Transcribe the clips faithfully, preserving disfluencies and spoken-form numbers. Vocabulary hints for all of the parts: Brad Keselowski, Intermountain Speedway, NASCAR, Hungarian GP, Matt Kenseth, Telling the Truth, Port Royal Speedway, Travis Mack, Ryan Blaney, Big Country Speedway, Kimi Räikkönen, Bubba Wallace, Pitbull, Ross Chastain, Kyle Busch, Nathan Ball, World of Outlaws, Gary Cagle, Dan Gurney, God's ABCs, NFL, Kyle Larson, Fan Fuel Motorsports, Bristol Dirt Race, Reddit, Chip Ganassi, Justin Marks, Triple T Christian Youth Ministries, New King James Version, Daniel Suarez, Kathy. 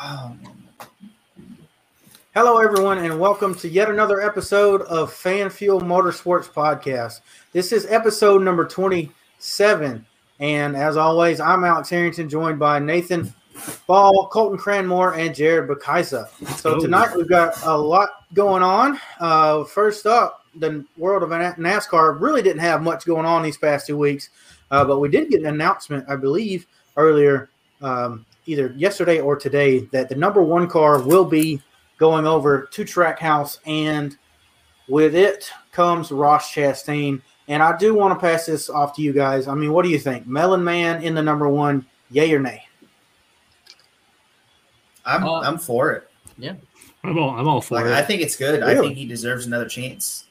Um, hello, everyone, and welcome to yet another episode of Fan Fuel Motorsports Podcast. This is episode number twenty-seven, and as always, I'm Alex Harrington, joined by Nathan Ball, Colton Cranmore, and Jared Bakaisa. So tonight we've got a lot going on. Uh, first up, the world of NASCAR really didn't have much going on these past two weeks, uh, but we did get an announcement, I believe, earlier, um, either yesterday or today, that the number one car will be going over to Track House, and with it comes Ross Chastain. And I do want to pass this off to you guys. I mean, what do you think? Melon Man in the number one, yay or nay? I'm uh, I'm for it. Yeah, I'm all I'm all for like, it. I think it's good. Really? I think he deserves another chance.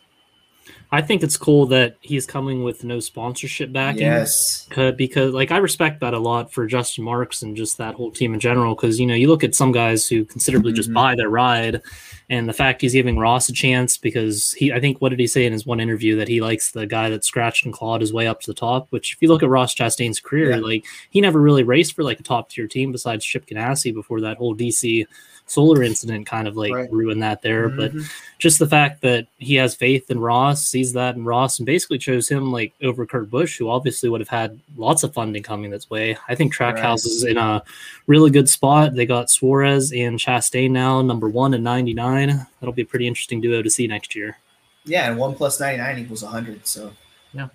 I think it's cool that he's coming with no sponsorship backing. Yes, because like I respect that a lot for Justin Marks and just that whole team in general. Because you know you look at some guys who considerably mm-hmm. just buy their ride, and the fact he's giving Ross a chance because he I think what did he say in his one interview that he likes the guy that scratched and clawed his way up to the top. Which if you look at Ross Chastain's career, yeah. like he never really raced for like a top tier team besides Chip Ganassi before that whole D C solar incident kind of like right. ruined that there. Mm-hmm. But just the fact that he has faith in Ross, sees that in Ross, and basically chose him like over Kurt Busch, who obviously would have had lots of funding coming this way. I think Track House right. is in a really good spot. They got Suarez and Chastain now, number one and ninety-nine. That'll be a pretty interesting duo to see next year. Yeah, and one plus ninety-nine equals one hundred. So yeah,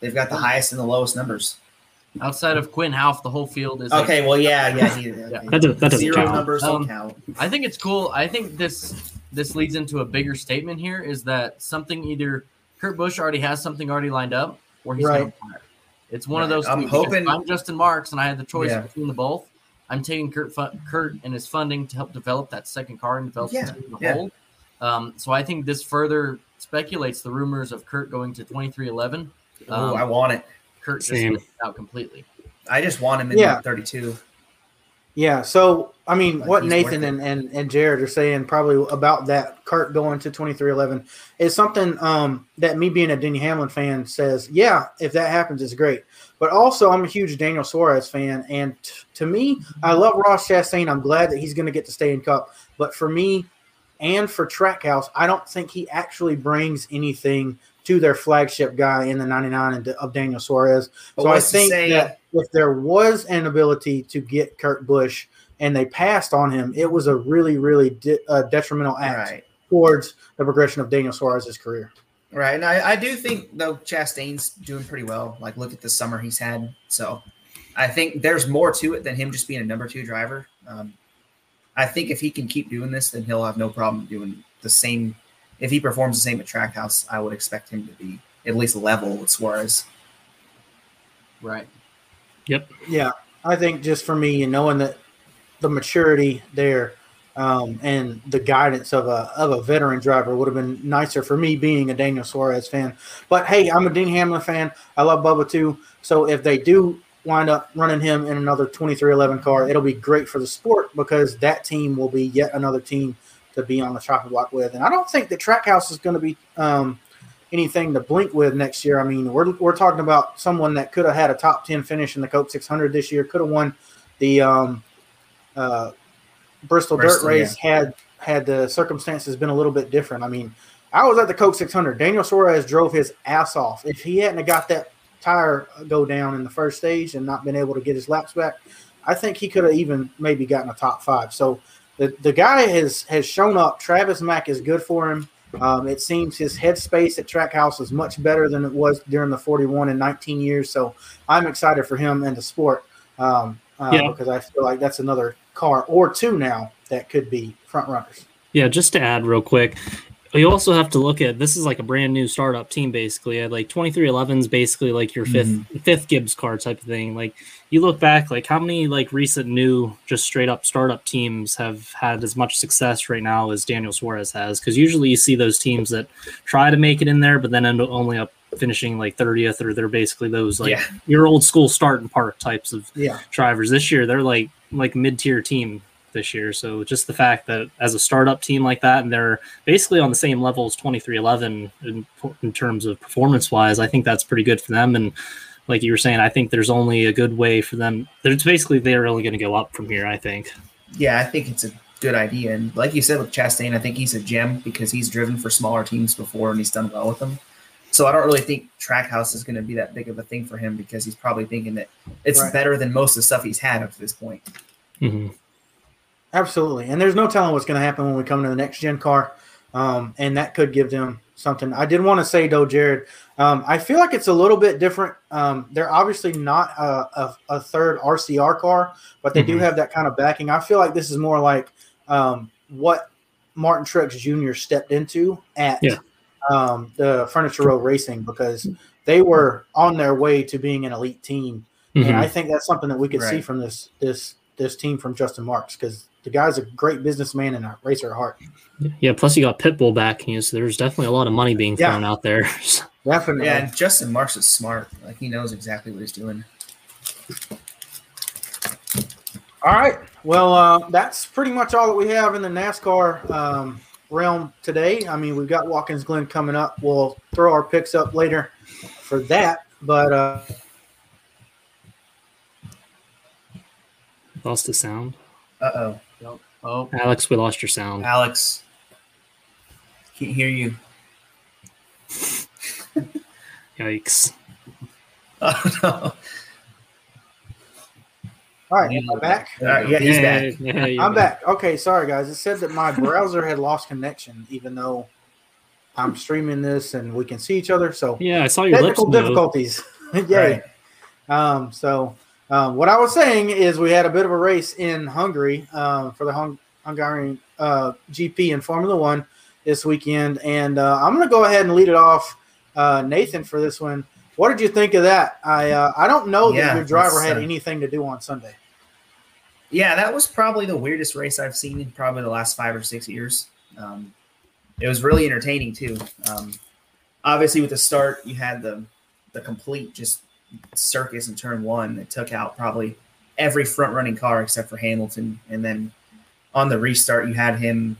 they've got the highest and the lowest numbers. Outside of Quinn Houth, the whole field is okay. Like, well, yeah, yeah, he, yeah. That doesn't, that doesn't zero count. Numbers don't um, count. I think it's cool. I think this this leads into a bigger statement here is that something either Kurt Busch already has something already lined up, or he's right. going to fire. It's one right. of those. I'm hoping I'm Justin Marks, and I had the choice yeah. between the both. I'm taking Kurt fu- Kurt and his funding to help develop that second car and develop yeah. the yeah. whole. Um, so I think this further speculates the rumors of Kurt going to twenty-three eleven. Um, oh, I want it. Kurt just missed out completely. I just want him in yeah. thirty-two. Yeah, so, I mean, like what Nathan and, and, and Jared are saying probably about that Kurt going to twenty-three eleven is something um, that me being a Denny Hamlin fan says, yeah, if that happens, it's great. But also, I'm a huge Daniel Suarez fan, and t- to me, I love Ross Chastain. I'm glad that he's going to get to stay in Cup. But for me and for Track House, I don't think he actually brings anything to their flagship guy in the ninety-nine and of Daniel Suarez. So I think that if there was an ability to get Kurt Busch and they passed on him, it was a really, really de- uh, detrimental act right. towards the progression of Daniel Suarez's career. Right. And I, I do think, though, Chastain's doing pretty well. Like, look at the summer he's had. So I think there's more to it than him just being a number two driver. Um, I think if he can keep doing this, then he'll have no problem doing the same. If he performs the same at Track House, I would expect him to be at least level with Suarez. Right. Yep. Yeah. I think just for me, and knowing that the maturity there um, and the guidance of a of a veteran driver would have been nicer for me being a Daniel Suarez fan. But, hey, I'm a Dean Hamlin fan. I love Bubba, too. So if they do wind up running him in another twenty-three eleven car, it'll be great for the sport because that team will be yet another team to be on the chopping block with. And I don't think the Track House is going to be um, anything to blink with next year. I mean, we're we're talking about someone that could have had a top ten finish in the Coke six hundred this year, could have won the um, uh, Bristol, Bristol Dirt Race yeah. had had the circumstances been a little bit different. I mean, I was at the Coke six hundred. Daniel Suarez drove his ass off. If he hadn't have got that tire go down in the first stage and not been able to get his laps back, I think he could have even maybe gotten a top five. So, The the guy has, has shown up. Travis Mack is good for him. Um, it seems his headspace at Track House is much better than it was during the forty-one and nineteen years. So I'm excited for him and the sport um, uh, yeah. because I feel like that's another car or two now that could be front runners. Yeah, just to add real quick, you also have to look at this is like a brand new startup team basically. Like twenty-three eleven is basically like your fifth mm-hmm. fifth Gibbs car type of thing. Like you look back, like how many like recent new just straight up startup teams have had as much success right now as Daniel Suarez has? Because usually you see those teams that try to make it in there, but then end only up finishing like thirtieth, or they're basically those like yeah. your old school start and park types of yeah. drivers. This year they're like like mid tier team this year. So just the fact that as a startup team like that, and they're basically on the same level as twenty-three eleven in, in terms of performance wise, I think that's pretty good for them. And like you were saying, I think there's only a good way for them. It's basically, they're really going to go up from here, I think. yeah, I think it's a good idea. And like you said with Chastain, I think he's a gem because he's driven for smaller teams before and he's done well with them. So I don't really think Track House is going to be that big of a thing for him because he's probably thinking that it's right. better than most of the stuff he's had up to this point. Mm-hmm. Absolutely. And there's no telling what's going to happen when we come to the next gen car. Um, and that could give them something. I did want to say, though, Jared, um, I feel like it's a little bit different. Um, they're obviously not a, a, a third R C R car, but they mm-hmm. do have that kind of backing. I feel like this is more like um, what Martin Truex Junior stepped into at yeah. – Um, the Furniture Row Racing, because they were on their way to being an elite team. Mm-hmm. And I think that's something that we could right. see from this this this team from Justin Marks, because the guy's a great businessman and a racer at heart. Yeah, plus you got Pitbull back, you know, so there's definitely a lot of money being yeah. thrown out there. Definitely. Yeah, and Justin Marks is smart. Like, he knows exactly what he's doing. All right. Well, uh, that's pretty much all that we have in the NASCAR um realm today. I mean, we've got Watkins Glen coming up. We'll throw our picks up later for that, but uh lost the sound. Uh-oh. Nope. Oh, Alex, we lost your sound. Alex, can't hear you. Yikes. Oh no. All right, am I back? All right, yeah, he's yeah, back. Yeah, yeah, I'm back. back. Okay, sorry, guys. It said that my browser had lost connection, even though I'm streaming this and we can see each other. So yeah, I saw your technical lips difficulties. Yay. Right. Um, so um, what I was saying is we had a bit of a race in Hungary um, for the Hung- Hungarian uh, G P in Formula One this weekend. And uh, I'm going to go ahead and lead it off, uh, Nathan, for this one. What did you think of that? I uh, I don't know yeah, that your driver had uh, anything to do on Sunday. Yeah, that was probably the weirdest race I've seen in probably the last five or six years. Um, it was really entertaining too. Um, obviously, with the start, you had the the complete just circus in turn one that took out probably every front running car except for Hamilton. And then on the restart, you had him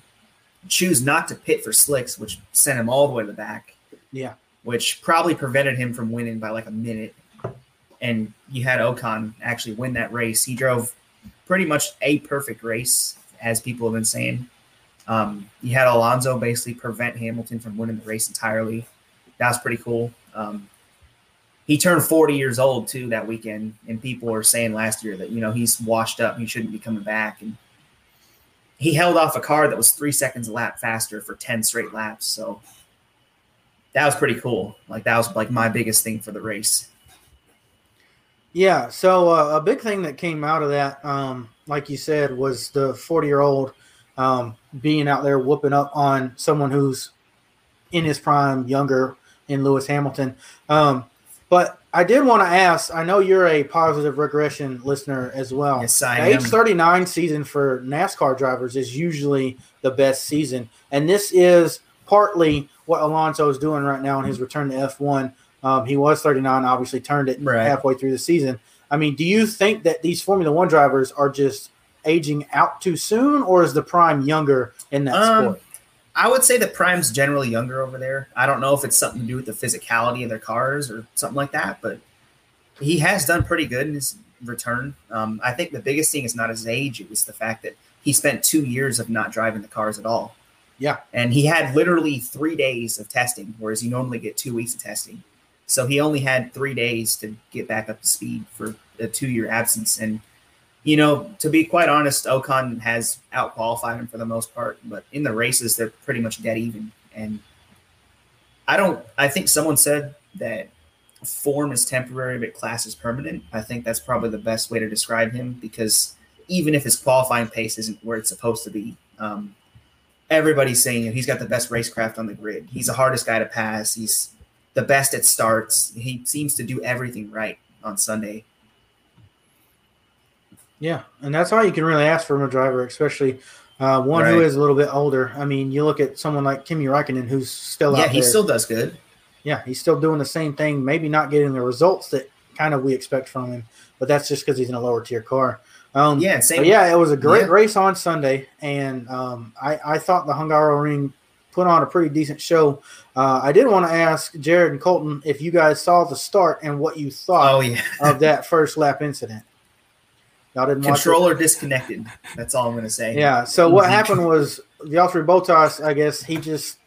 choose not to pit for slicks, which sent him all the way to the back. Yeah. Which probably prevented him from winning by like a minute. And you had Ocon actually win that race. He drove pretty much a perfect race, as people have been saying. Um, you had Alonso basically prevent Hamilton from winning the race entirely. That was pretty cool. Um, he turned forty years old, too, that weekend. And people were saying last year that, you know, he's washed up. He shouldn't be coming back. And he held off a car that was three seconds a lap faster for ten straight laps. So that was pretty cool. Like, that was like my biggest thing for the race. Yeah. So uh, a big thing that came out of that, um, like you said, was the forty year old um, being out there whooping up on someone who's in his prime, younger, in Lewis Hamilton. Um, but I did want to ask, I know you're a positive regression listener as well. Yes, I am. The age thirty-nine season for NASCAR drivers is usually the best season. And this is partly what Alonso is doing right now in his return to F one. Um, he was thirty-nine, obviously turned it right. halfway through the season. I mean, do you think that these Formula One drivers are just aging out too soon, or is the prime younger in that um, sport? I would say the prime's generally younger over there. I don't know if it's something to do with the physicality of their cars or something like that, but he has done pretty good in his return. Um, I think the biggest thing is not his age. It was the fact that he spent two years of not driving the cars at all. Yeah. And he had literally three days of testing, whereas you normally get two weeks of testing. So he only had three days to get back up to speed for a two-year absence. And, you know, to be quite honest, Ocon has out-qualified him for the most part. But in the races, they're pretty much dead even. And I don't – I think someone said that form is temporary but class is permanent. I think that's probably the best way to describe him, because even if his qualifying pace isn't where it's supposed to be, um, everybody's saying he's got the best racecraft on the grid. He's the hardest guy to pass. He's – the best at starts. He seems to do everything right on Sunday. Yeah, and that's all you can really ask from a driver, especially uh, one right. who is a little bit older. I mean, you look at someone like Kimi Räikkönen, who's still yeah, out there. Yeah, he still does good. Yeah, he's still doing the same thing, maybe not getting the results that kind of we expect from him, but that's just because he's in a lower-tier car. Um, yeah, same. Yeah, it was a great yeah. race on Sunday, and um, I, I thought the Hungaroring put on a pretty decent show. Uh, I did want to ask Jared and Colton if you guys saw the start and what you thought oh, yeah. of that first lap incident. Y'all didn't Controller watch it? Disconnected. That's all I'm going to say. Yeah. So what happened was Valtteri Bottas, I guess he just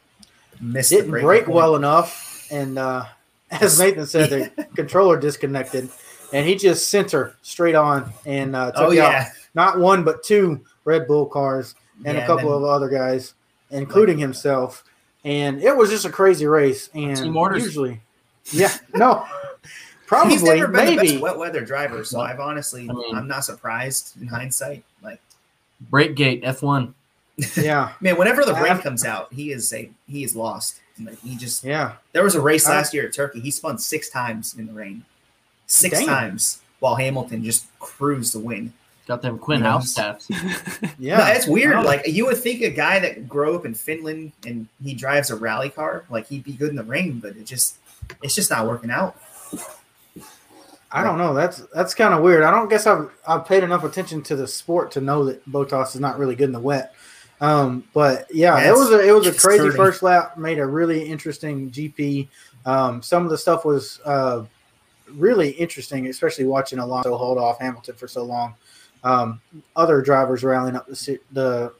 Missed didn't break, break well enough. And uh, as Nathan said, the controller disconnected. And he just sent her straight on and uh, took oh, yeah. out not one but two Red Bull cars and yeah, a couple and of other guys, including like, himself. And it was just a crazy race. And usually, yeah, no, probably he's never been maybe. the best wet weather driver. So I've honestly, I mean, I'm not surprised in hindsight. Like Brakegate F one. Yeah, man. Whenever the brake comes out, he is a he is lost. Like, he just yeah. There was a race last year at Turkey. He spun six times in the rain. Six Damn. times while Hamilton just cruised the win. Got them Quinn you know, House taps. Yeah. No, that's weird. Like you would think a guy that grew up in Finland and he drives a rally car, like he'd be good in the rain, but it just it's just not working out. I don't know. That's that's kind of weird. I don't guess I've I've paid enough attention to the sport to know that Bottas is not really good in the wet. Um, but yeah, yeah it was a it was a crazy hurting. first lap, made a really interesting G P. Um, some of the stuff was uh really interesting, especially watching Alonso hold off Hamilton for so long. Um, other drivers rallying up the the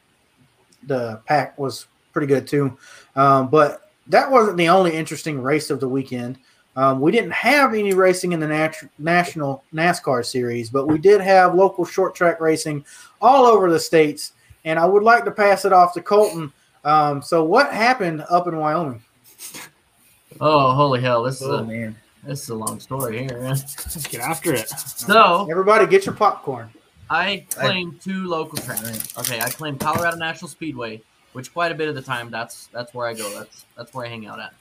the pack was pretty good too. Um, but that wasn't the only interesting race of the weekend. Um, we didn't have any racing in the nat- national NASCAR series, but we did have local short track racing all over the states. And I would like to pass it off to Colton. Um, so what happened up in Wyoming? Oh, holy hell. This oh, is a man. This is a long story here, man. Let's get after it. So everybody get your popcorn. I claim two local tracks. Okay, I claim Colorado National Speedway, which quite a bit of the time that's that's where I go. That's that's where I hang out at.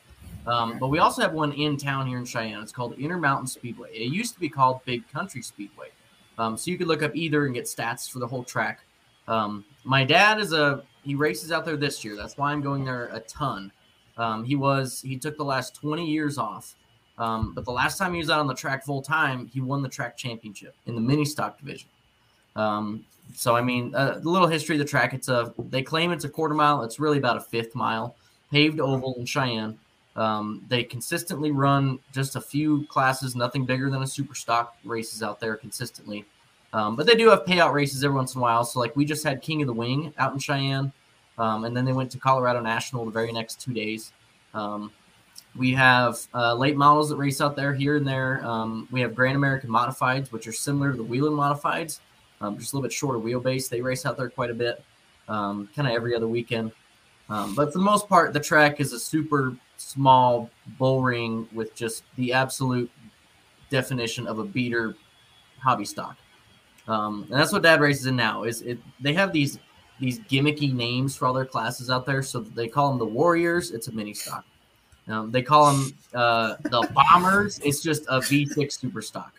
Um, but we also have one in town here in Cheyenne. It's called Intermountain Speedway. It used to be called Big Country Speedway. Um, so you could look up either and get stats for the whole track. Um, my dad is a he races out there this year. That's why I'm going there a ton. Um, he was he took the last twenty years off. Um, but the last time he was out on the track full time, he won the track championship in the mini stock division. Um, so, I mean, a little history of the track. It's a they claim it's a quarter mile. It's really about a fifth mile paved oval in Cheyenne. Um, they consistently run just a few classes, nothing bigger than a super stock races out there consistently. Um, but they do have payout races every once in a while. So like we just had King of the Wing out in Cheyenne. Um, and then they went to Colorado National the very next two days. Um, We have uh, late models that race out there here and there. Um, we have Grand American Modifieds, which are similar to the Wheeland Modifieds, um, just a little bit shorter wheelbase. They race out there quite a bit, um, kind of every other weekend. Um, but for the most part, the track is a super small bull ring with just the absolute definition of a beater hobby stock. Um, and that's what Dad races in now. Is it? They have these, these gimmicky names for all their classes out there. So they call them the Warriors. It's a mini stock. Um, they call them uh, the Bombers. It's just a V six super stock.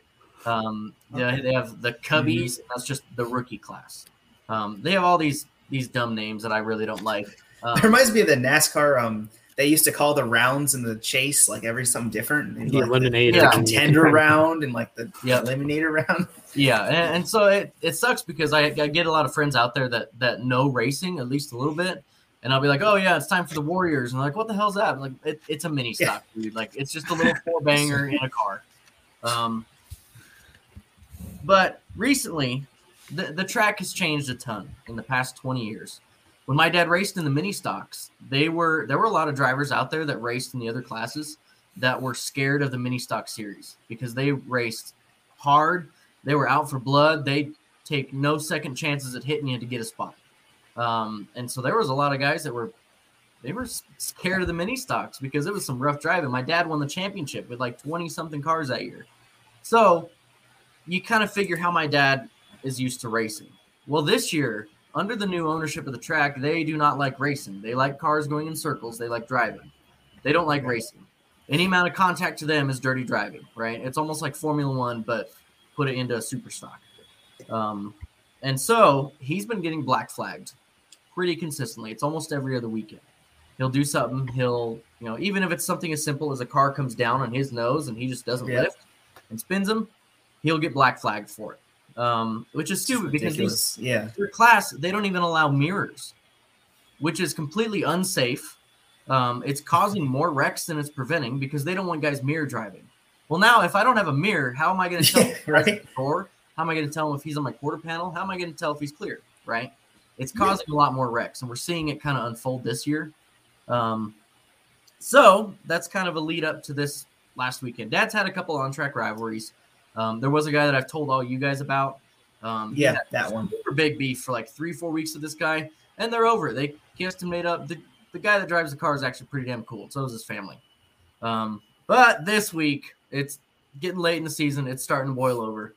Um, okay. They have the Cubbies. And that's just the rookie class. Um, they have all these these dumb names that I really don't like. Um, it reminds me of the NASCAR. Um, they used to call the rounds and the chase like every something different. And, yeah, like, eliminator, the, yeah. the contender round and like the yeah. eliminator round. Yeah, and, and so it, it sucks because I, I get a lot of friends out there that that know racing at least a little bit. And I'll be like, oh, yeah, it's time for the Warriors. And I'm like, what the hell's that? I'm like, it, it's a mini stock, dude. Like, it's just a little four-banger in a car. Um, but recently, the, the track has changed a ton in the past twenty years. When my dad raced in the mini stocks, they were there were a lot of drivers out there that raced in the other classes that were scared of the mini stock series because they raced hard. They were out for blood. They take no second chances at hitting you to get a spot. Um, and so there was a lot of guys that were, they were scared of the mini stocks because it was some rough driving. My dad won the championship with like twenty something cars that year. So you kind of figure how my dad is used to racing. Well, this year under the new ownership of the track, they do not like racing. They like cars going in circles. They like driving. They don't like racing. Any amount of contact to them is dirty driving, right? It's almost like Formula One, but put it into a super stock. Um, and so he's been getting black flagged pretty consistently. It's almost every other weekend. He'll do something. He'll, you know, even if it's something as simple as a car comes down on his nose and he just doesn't yeah. lift and spins him, he'll get black flagged for it, um, which is stupid because these, yeah. their class, they don't even allow mirrors, which is completely unsafe. Um, it's causing more wrecks than it's preventing because they don't want guys mirror driving. Well, now if I don't have a mirror, how am I going to tell right? the door How am I going to tell him if he's on my quarter panel? How am I going to tell if he's clear, right? It's causing yeah. a lot more wrecks, and we're seeing it kind of unfold this year. Um, so that's kind of a lead up to this last weekend. Dad's had a couple on-track rivalries. Um, there was a guy that I've told all you guys about. Um, yeah, that one. Super big beef for like three, four weeks of this guy, and they're over. They kissed and made up. The, the guy that drives the car is actually pretty damn cool. So is his family. Um, but this week, it's getting late in the season. It's starting to boil over.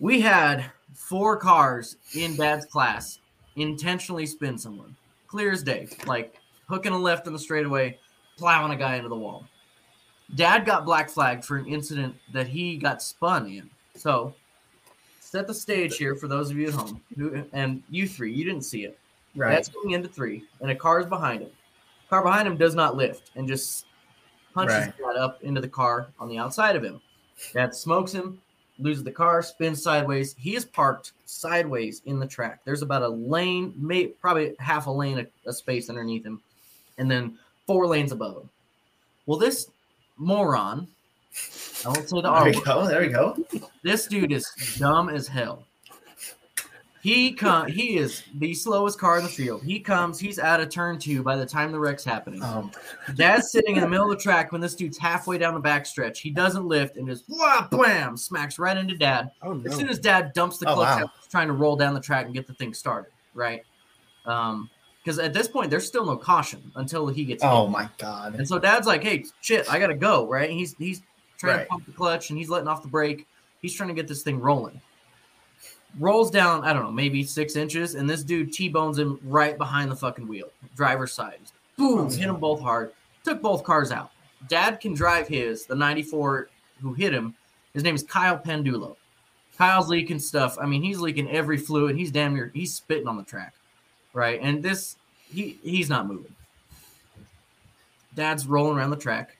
We had four cars in Dad's class intentionally spin someone. Clear as day. Like hooking a left on the straightaway, plowing a guy into the wall. Dad got black flagged for an incident that he got spun in. So set the stage here for those of you at home. Who, and you three, you didn't see it. Right. Dad's going into three, and a car is behind him. The car behind him does not lift and just punches right. Dad up into the car on the outside of him. Dad smokes him. Loses the car, spins sideways. He is parked sideways in the track. There's about a lane, maybe probably half a lane of, of space underneath him, and then four lanes above him. Well, this moron, I won't say the R word. There we go. This dude is dumb as hell. He come, He is the slowest car in the field. He comes. He's out of turn two by the time the wreck's happening. Um, Dad's sitting in the middle of the track when this dude's halfway down the backstretch. He doesn't lift and just wah, blam, smacks right into Dad. Oh, no. As soon as Dad dumps the clutch, oh, wow. out, trying to roll down the track and get the thing started, right? Um, because at this point, there's still no caution until he gets. Oh, hit. My God. And so Dad's like, hey, shit, I got to go, right? And he's, he's trying right. to pump the clutch, and he's letting off the brake. He's trying to get this thing rolling. Rolls down, I don't know, maybe six inches, and this dude T-bones him right behind the fucking wheel. Driver's side. Boom, hit them both hard. Took both cars out. Dad can drive his, the ninety-four who hit him. His name is Kyle Pandulo. Kyle's leaking stuff. I mean, he's leaking every fluid. He's damn near, he's spitting on the track, right? And this, he he's not moving. Dad's rolling around the track,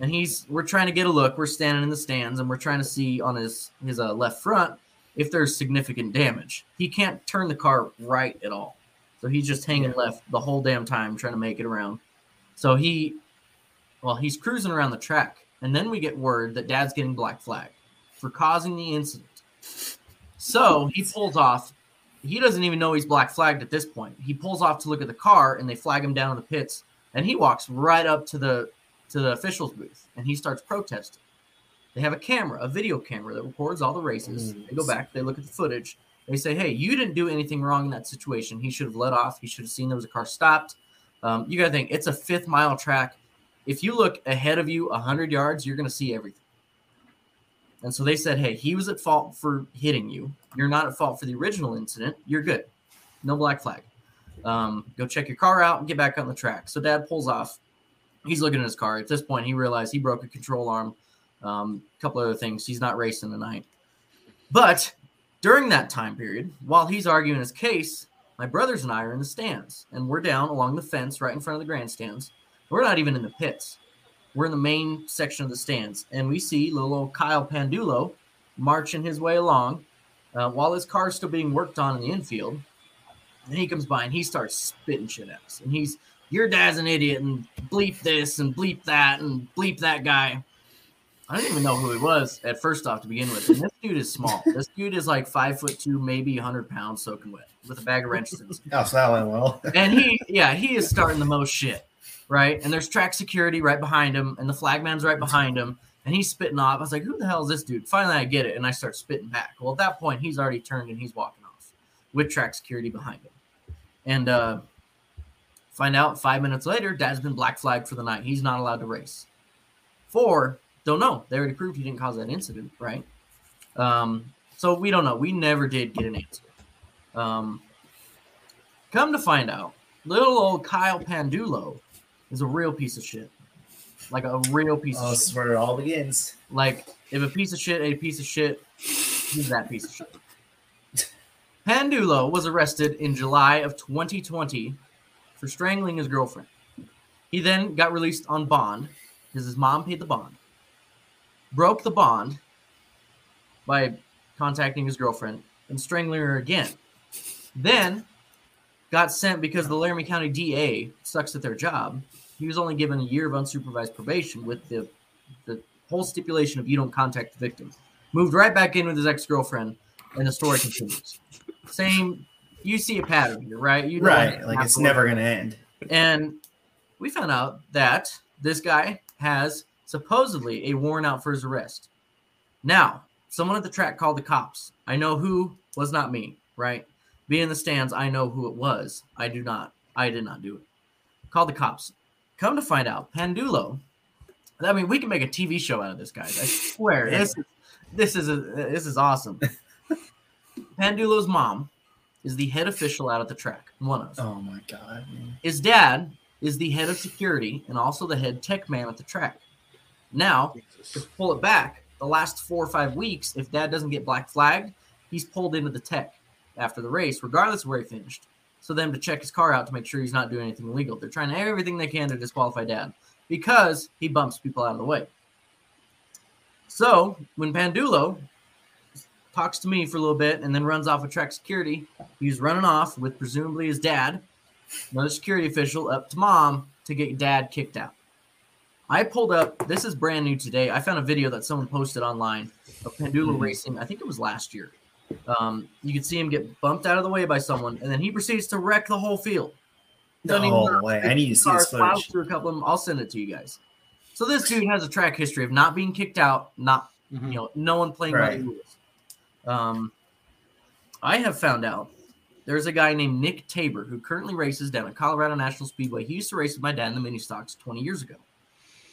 and he's, we're trying to get a look. We're standing in the stands, and we're trying to see on his, his uh, left front, if there's significant damage. He can't turn the car right at all. So he's just hanging yeah. left the whole damn time trying to make it around. So he, well, he's cruising around the track. And then we get word that Dad's getting black flagged for causing the incident. So he pulls off. He doesn't even know he's black flagged at this point. He pulls off to look at the car, and they flag him down in the pits. And he walks right up to the to the officials' booth, and he starts protesting. They have a camera, a video camera that records all the races. They go back. They look at the footage. They say, hey, you didn't do anything wrong in that situation. He should have let off. He should have seen there was a car stopped. Um, you got to think, it's a fifth-mile track. If you look ahead of you one hundred yards, you're going to see everything. And so they said, hey, he was at fault for hitting you. You're not at fault for the original incident. You're good. No black flag. Um, go check your car out and get back on the track. So Dad pulls off. He's looking at his car. At this point, he realized he broke a control arm. Um, a couple other things. He's not racing tonight. But during that time period, while he's arguing his case, my brothers and I are in the stands, and we're down along the fence right in front of the grandstands. We're not even in the pits. We're in the main section of the stands, and we see little old Kyle Pandulo marching his way along uh, while his car's still being worked on in the infield. And he comes by, and he starts spitting shit at us. And he's, your dad's an idiot, and bleep this, and bleep that, and bleep that guy. I didn't even know who he was at first off to begin with. And this dude is small. This dude is like five foot two, maybe one hundred pounds soaking wet with a bag of wrenches in his hand. Oh, so that went well. And he, yeah, he is starting the most shit, right? And there's track security right behind him, and the flagman's right behind him, and he's spitting off. I was like, who the hell is this dude? Finally, I get it, and I start spitting back. Well, at that point, he's already turned, and he's walking off with track security behind him. And uh, find out five minutes later, Dad's been black flagged for the night. He's not allowed to race. Four. Don't know. They already proved he didn't cause that incident, right? Um, so we don't know. We never did get an answer. Um, come to find out, little old Kyle Pandulo is a real piece of shit. Like a real piece oh, of shit. That's where it all begins. Like, if a piece of shit ate a piece of shit, he's that piece of shit. Pandulo was arrested in July of twenty twenty for strangling his girlfriend. He then got released on bond because his mom paid the bond. Broke the bond by contacting his girlfriend and strangling her again. Then got sent because the Laramie County D A sucks at their job. He was only given a year of unsupervised probation with the, the whole stipulation of you don't contact the victim. Moved right back in with his ex-girlfriend and the story continues. Same, you see a pattern here, right? You know, right, like it's never going to end. And we found out that this guy has supposedly a warrant out for his arrest. Now, someone at the track called the cops. I know who was not me, right? Being in the stands, I know who it was. I do not. I did not do it. Called the cops. Come to find out, Pandulo. I mean, we can make a T V show out of this, guys. I swear, yeah. this, this is a, this is awesome. Pandulo's mom is the head official out at the track. One of them. Oh my god. Man. His dad is the head of security and also the head tech man at the track. Now, to pull it back, the last four or five weeks, if dad doesn't get black flagged, he's pulled into the tech after the race, regardless of where he finished. So them to check his car out to make sure he's not doing anything illegal. They're trying everything they can to disqualify dad because he bumps people out of the way. So when Pandulo talks to me for a little bit and then runs off with track security, he's running off with presumably his dad, another security official, up to mom to get dad kicked out. I pulled up, this is brand new today. I found a video that someone posted online of Pandulo racing. I think it was last year. Um, you can see him get bumped out of the way by someone, and then he proceeds to wreck the whole field. Doesn't no way. I need to see this footage. Through a couple of them. I'll send it to you guys. So this dude has a track history of not being kicked out, not mm-hmm. you know, no one playing right. by the rules. Um, I have found out there's a guy named Nick Tabor who currently races down at Colorado National Speedway. He used to race with my dad in the mini stocks twenty years ago.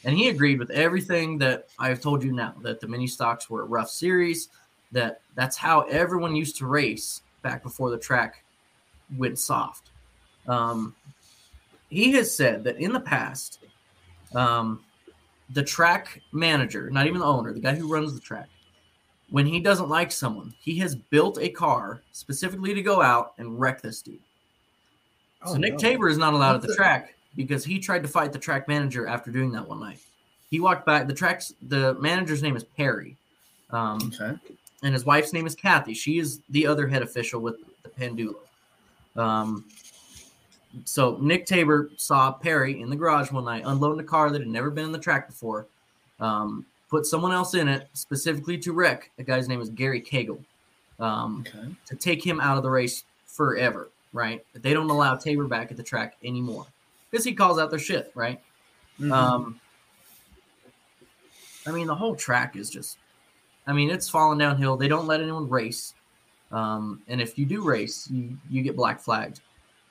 And he agreed with everything that I've told you now, that the mini stocks were a rough series, that that's how everyone used to race back before the track went soft. Um, he has said that in the past, um, the track manager, not even the owner, the guy who runs the track, when he doesn't like someone, he has built a car specifically to go out and wreck this dude. Oh, so Nick no. Tabor is not allowed that's at the it. track because he tried to fight the track manager after doing that one night. He walked back. The track's, the manager's name is Perry. Um, okay. And his wife's name is Kathy. She is the other head official with the Pandulo. Um, so Nick Tabor saw Perry in the garage one night unloading a car that had never been in the track before, um, put someone else in it specifically to wreck. The guy's name is Gary Cagle, um, okay. to take him out of the race forever, right? But they don't allow Tabor back at the track anymore because he calls out their shit, right? Mm-hmm. Um, I mean, the whole track is just... I mean, it's falling downhill. They don't let anyone race. Um, and if you do race, you, you get black flagged.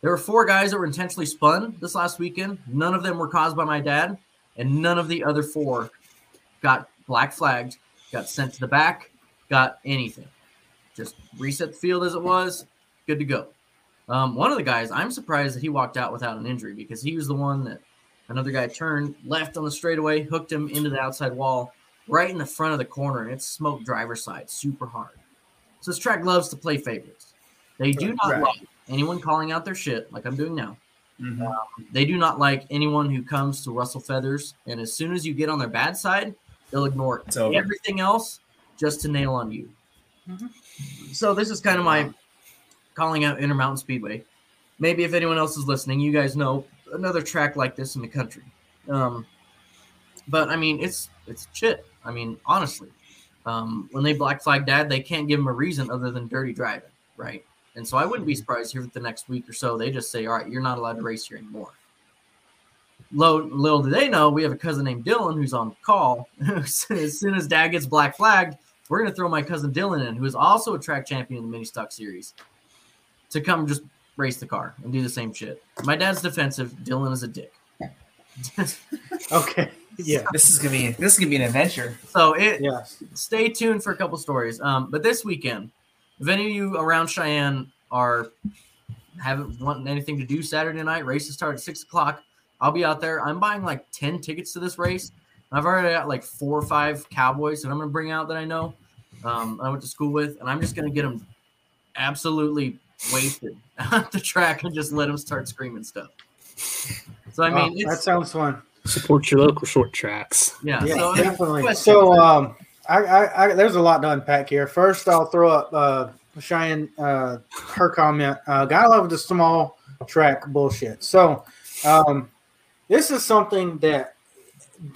There were four guys that were intentionally spun this last weekend. None of them were caused by my dad. And none of the other four got black flagged, got sent to the back, got anything. Just reset the field as it was. Good to go. Um, one of the guys, I'm surprised that he walked out without an injury because he was the one that another guy turned left on the straightaway, hooked him into the outside wall, right in the front of the corner, and it's smoked driver's side super hard. So this track loves to play favorites. They do not right. like anyone calling out their shit, like I'm doing now. Mm-hmm. Um, they do not like anyone who comes to rustle feathers, and as soon as you get on their bad side, they'll ignore everything else just to nail on you. Mm-hmm. So this is kind of my calling out Intermountain Speedway. Maybe if anyone else is listening, you guys know another track like this in the country. Um, but, I mean, it's it's shit. I mean, honestly, um, when they black flag dad, they can't give him a reason other than dirty driving, right? And so I wouldn't be surprised if the next week or so they just say, all right, you're not allowed to race here anymore. Low, little do they know, we have a cousin named Dylan who's on call. As soon as dad gets black flagged, we're going to throw my cousin Dylan in, who is also a track champion in the mini stock series, to come just race the car and do the same shit. My dad's defensive. Dylan is a dick. Okay. Yeah, this is gonna be this is gonna be an adventure. So it yeah. Stay tuned for a couple stories. Um, but this weekend, if any of you around Cheyenne are haven't wanting anything to do Saturday night, races start at six o'clock. I'll be out there. I'm buying like ten tickets to this race. I've already got like four or five cowboys that I'm gonna bring out that I know. Um, I went to school with, and I'm just gonna get them absolutely wasted at the track and just let them start screaming stuff. So I mean, oh, it's, that sounds fun. Support your local short tracks. Yeah, yeah, so definitely. So, um, I, I, I, there's a lot to unpack here. First, I'll throw up uh, Cheyenne, uh, her comment. Uh, gotta love the small track bullshit. So, um, this is something that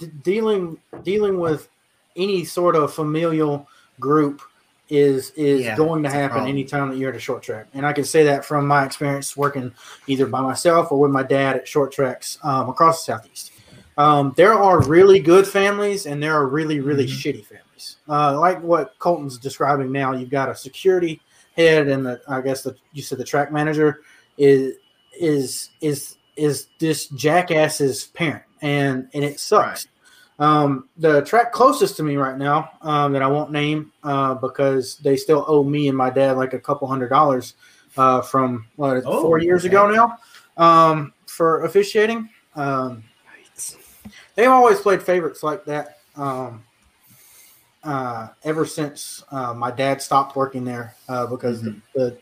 d- dealing dealing with any sort of familial group is is yeah, going to happen anytime that you're at a short track. And I can say that from my experience working either by myself or with my dad at short tracks um, across the Southeast. Um, there are really good families and there are really, really mm-hmm. shitty families. Uh, like what Colton's describing now, you've got a security head and the, I guess the, you said the track manager is is is is this jackass's parent, and, and it sucks. Right. Um, the track closest to me right now um, that I won't name uh, because they still owe me and my dad like a couple hundred dollars uh, from what oh, four years okay. ago now um, for officiating. Um, they've always played favorites like that um, uh, ever since uh, my dad stopped working there uh, because mm-hmm. the,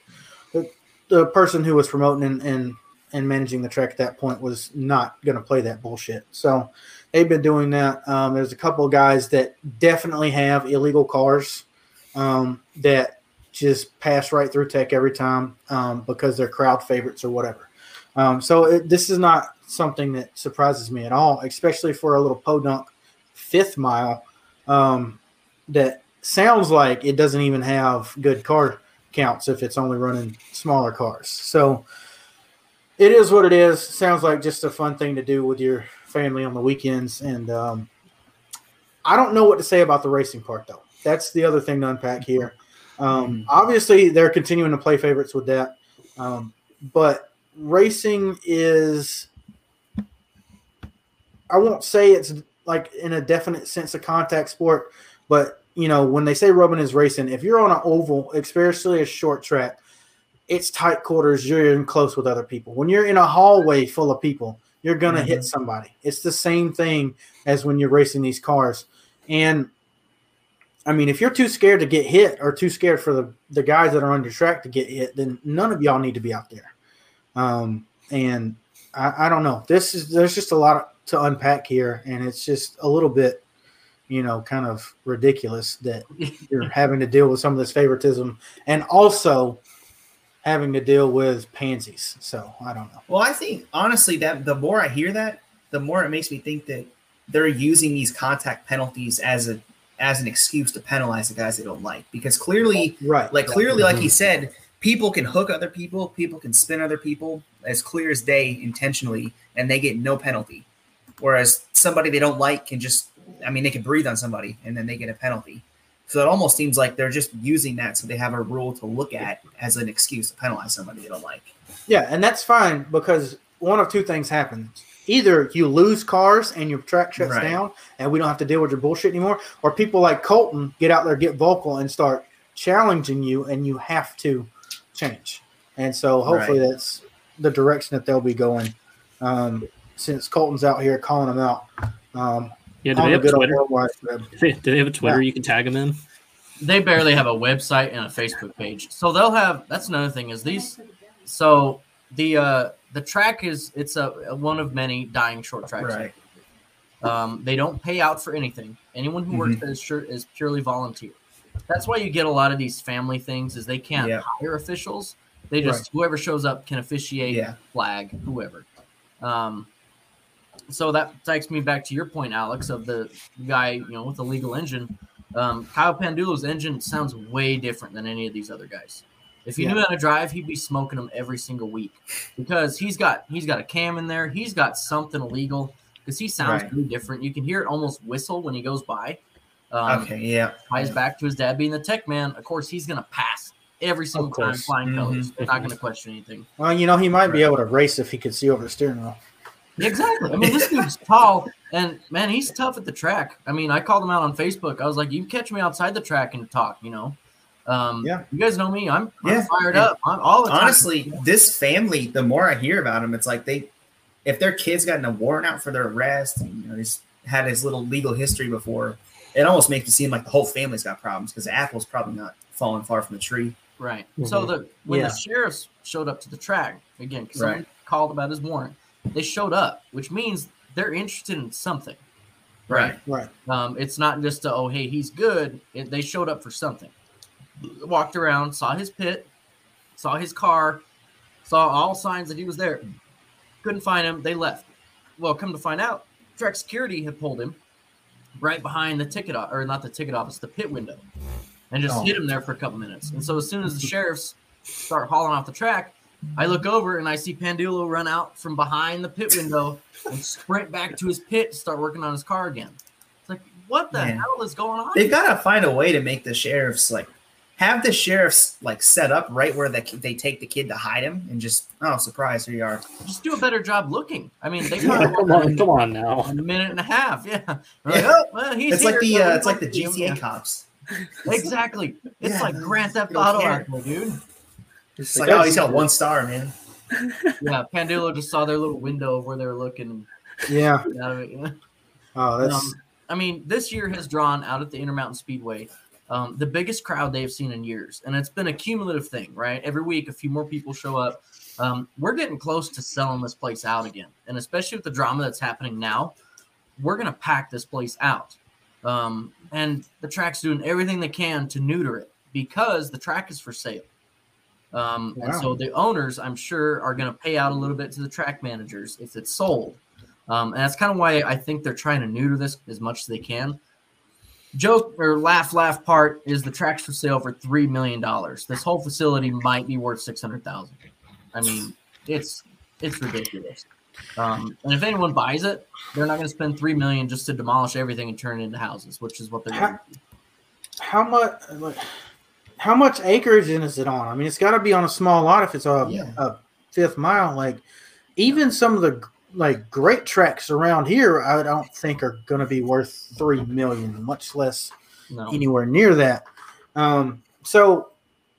the the person who was promoting and, and and managing the track at that point was not going to play that bullshit. So they've been doing that. Um, there's a couple of guys that definitely have illegal cars um, that just pass right through tech every time um, because they're crowd favorites or whatever. Um, so it, this is not something that surprises me at all, especially for a little podunk fifth mile um, that sounds like it doesn't even have good car counts if it's only running smaller cars. So it is what it is. Sounds like just a fun thing to do with your family on the weekends. And um, I don't know what to say about the racing part, though. That's the other thing to unpack here. Um, mm. Obviously, they're continuing to play favorites with that. Um, but racing is – I won't say it's like in a definite sense a contact sport. But, you know, when they say rubbing is racing, if you're on an oval, especially a short track, it's tight quarters. You're in close with other people. When you're in a hallway full of people, you're going to mm-hmm. hit somebody. It's the same thing as when you're racing these cars. And, I mean, if you're too scared to get hit or too scared for the, the guys that are on your track to get hit, then none of y'all need to be out there. Um, and I, I don't know. This is There's just a lot to unpack here, and it's just a little bit, you know, kind of ridiculous that you're having to deal with some of this favoritism and also – having to deal with pansies. So I don't know. Well, I think honestly that the more I hear that, the more it makes me think that they're using these contact penalties as a, as an excuse to penalize the guys they don't like, because clearly, right. like clearly, mm-hmm. like he said, people can hook other people, people can spin other people as clear as day intentionally, and they get no penalty. Whereas somebody they don't like can just, I mean, they can breathe on somebody and then they get a penalty. So it almost seems like they're just using that so they have a rule to look at as an excuse to penalize somebody they don't like. Yeah, and that's fine because one of two things happens. Either you lose cars and your track shuts right. down and we don't have to deal with your bullshit anymore, or people like Colton get out there, get vocal, and start challenging you, and you have to change. And so hopefully right. that's the direction that they'll be going um, since Colton's out here calling them out. Um Yeah, do they, have Twitter? do they have a Twitter yeah. you can tag them in? They barely have a website and a Facebook page. So they'll have – that's another thing is these – so the uh, the track is – it's a one of many dying short tracks. Right. Um, they don't pay out for anything. Anyone who mm-hmm. works at this shirt is purely volunteer. That's why you get a lot of these family things is they can't yeah. hire officials. They just right. – whoever shows up can officiate, yeah. flag, whoever. Um So that takes me back to your point, Alex, of the guy, you know, with the legal engine. Um, Kyle Pandulo's engine sounds way different than any of these other guys. If he yeah. knew how to drive, he'd be smoking them every single week because he's got he's got a cam in there. He's got something illegal because he sounds right. really different. You can hear it almost whistle when he goes by. Um, okay, yeah. Ties yeah. back to his dad being the tech man. Of course, he's going to pass every single time flying mm-hmm. colors. They're not going to question anything. Well, you know, he might be able to race if he could see over the steering wheel. Exactly. I mean, this dude's tall, and, man, he's tough at the track. I mean, I called him out on Facebook. I was like, you catch me outside the track and talk, you know. Um, yeah. You guys know me. I'm, I'm yeah. fired yeah. up. I'm all the time. Honestly, this family, the more I hear about them, it's like they – if their kids gotten a warrant out for their arrest and, you know, he's had his little legal history before, it almost makes it seem like the whole family's got problems because the apple's probably not falling far from the tree. Right. Mm-hmm. So the when yeah. the sheriffs showed up to the track, again, because someone right. called about his warrant, they showed up, which means they're interested in something, right? Right. Um, it's not just a, oh, hey, he's good. It, they showed up for something. Walked around, saw his pit, saw his car, saw all signs that he was there. Couldn't find him. They left. Well, come to find out, track security had pulled him right behind the ticket, or not the ticket office, the pit window. and just oh. hit him there for a couple minutes. And so as soon as the sheriffs start hauling off the track, I look over and I see Pandulo run out from behind the pit window and sprint back to his pit to start working on his car again. It's like, what the Man. hell is going on? They've got to find a way to make the sheriffs like have the sheriffs like set up right where they, they take the kid to hide him and just, oh, surprise, here you are. Just do a better job looking. I mean, they probably yeah, come on, come on now. A minute and a half, yeah. yeah. Like, oh, well, he's it's here, like the so uh, it's like the G T A him. cops. Exactly. It's yeah, like Grand Theft Auto, actually, dude. It's like, oh, he's got one star, man. Yeah, Pandulo just saw their little window of where they were looking. Yeah. yeah. Oh, that's. Um, I mean, this year has drawn out at the Intermountain Speedway um, the biggest crowd they've seen in years, and it's been a cumulative thing, right? Every week, a few more people show up. Um, we're getting close to selling this place out again, and especially with the drama that's happening now, we're gonna pack this place out. Um, and the track's doing everything they can to neuter it because the track is for sale. Um, wow. And so the owners, I'm sure, are going to pay out a little bit to the track managers if it's sold. Um, and that's kind of why I think they're trying to neuter this as much as they can. Joke or laugh, laugh part is the track's for sale for three million dollars. This whole facility might be worth six hundred thousand dollars. I mean, it's, it's ridiculous. Um, and if anyone buys it, they're not going to spend three million dollars just to demolish everything and turn it into houses, which is what they're going to do. How much, like, how much acreage is it on? I mean, it's got to be on a small lot if it's a, yeah. a fifth mile. Like, even some of the like great tracks around here, I don't think are going to be worth three million, much less no. anywhere near that. Um, so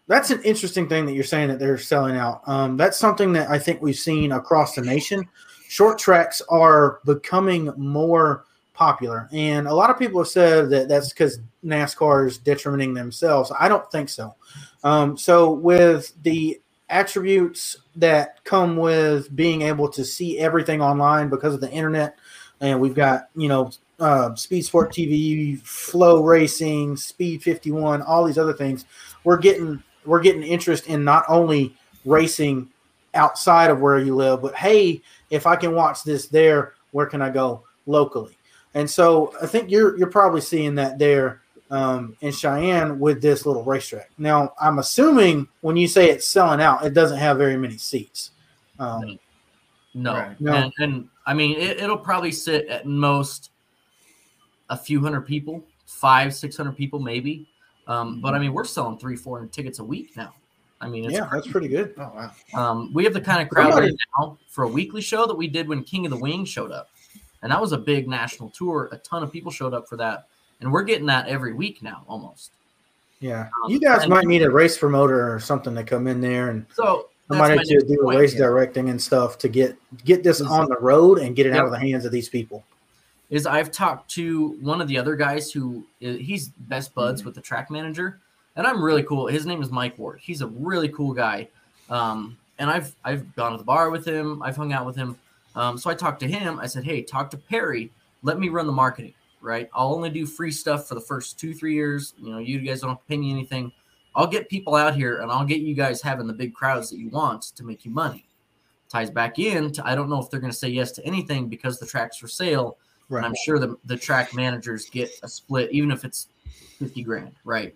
that's an interesting thing that you're saying that they're selling out. Um, that's something that I think we've seen across the nation. Short tracks are becoming more popular, and a lot of people have said that that's because NASCAR is detrimenting themselves. I don't think so. Um, so with the attributes that come with being able to see everything online because of the internet, and we've got, you know, uh, Speed Sport T V, Flow Racing, Speed fifty-one, all these other things, we're getting we're getting interest in not only racing outside of where you live, but hey, if I can watch this there, where can I go locally? And so I think you're you're probably seeing that there um, in Cheyenne with this little racetrack. Now, I'm assuming when you say it's selling out, it doesn't have very many seats. Um, no. Right. no. And, and, I mean, it, it'll probably sit at most a few hundred people, five, six hundred people maybe. Um, but, I mean, we're selling three, four hundred tickets a week now. I mean, it's yeah, crazy. That's pretty good. Oh, wow. Um, we have the kind of crowd right now for a weekly show that we did when King of the Wing showed up. And that was a big national tour. A ton of people showed up for that. And we're getting that every week now, almost. Yeah. Um, you guys might need a race promoter or something to come in there. And so somebody to do point, a race yeah. directing and stuff to get, get this on the road and get it yep. out of the hands of these people. Is I've talked to one of the other guys who he's best buds mm-hmm. with the track manager. And I'm really cool. His name is Mike Ward. He's a really cool guy. Um, and I've, I've gone to the bar with him. I've hung out with him. Um, so I talked to him. I said, hey, talk to Perry. Let me run the marketing, right? I'll only do free stuff for the first two, three years. You know, you guys don't have to pay me anything. I'll get people out here, and I'll get you guys having the big crowds that you want to make you money. Ties back in to I don't know if they're going to say yes to anything because the track's for sale. Right. And I'm sure the, the track managers get a split, even if it's fifty grand, right?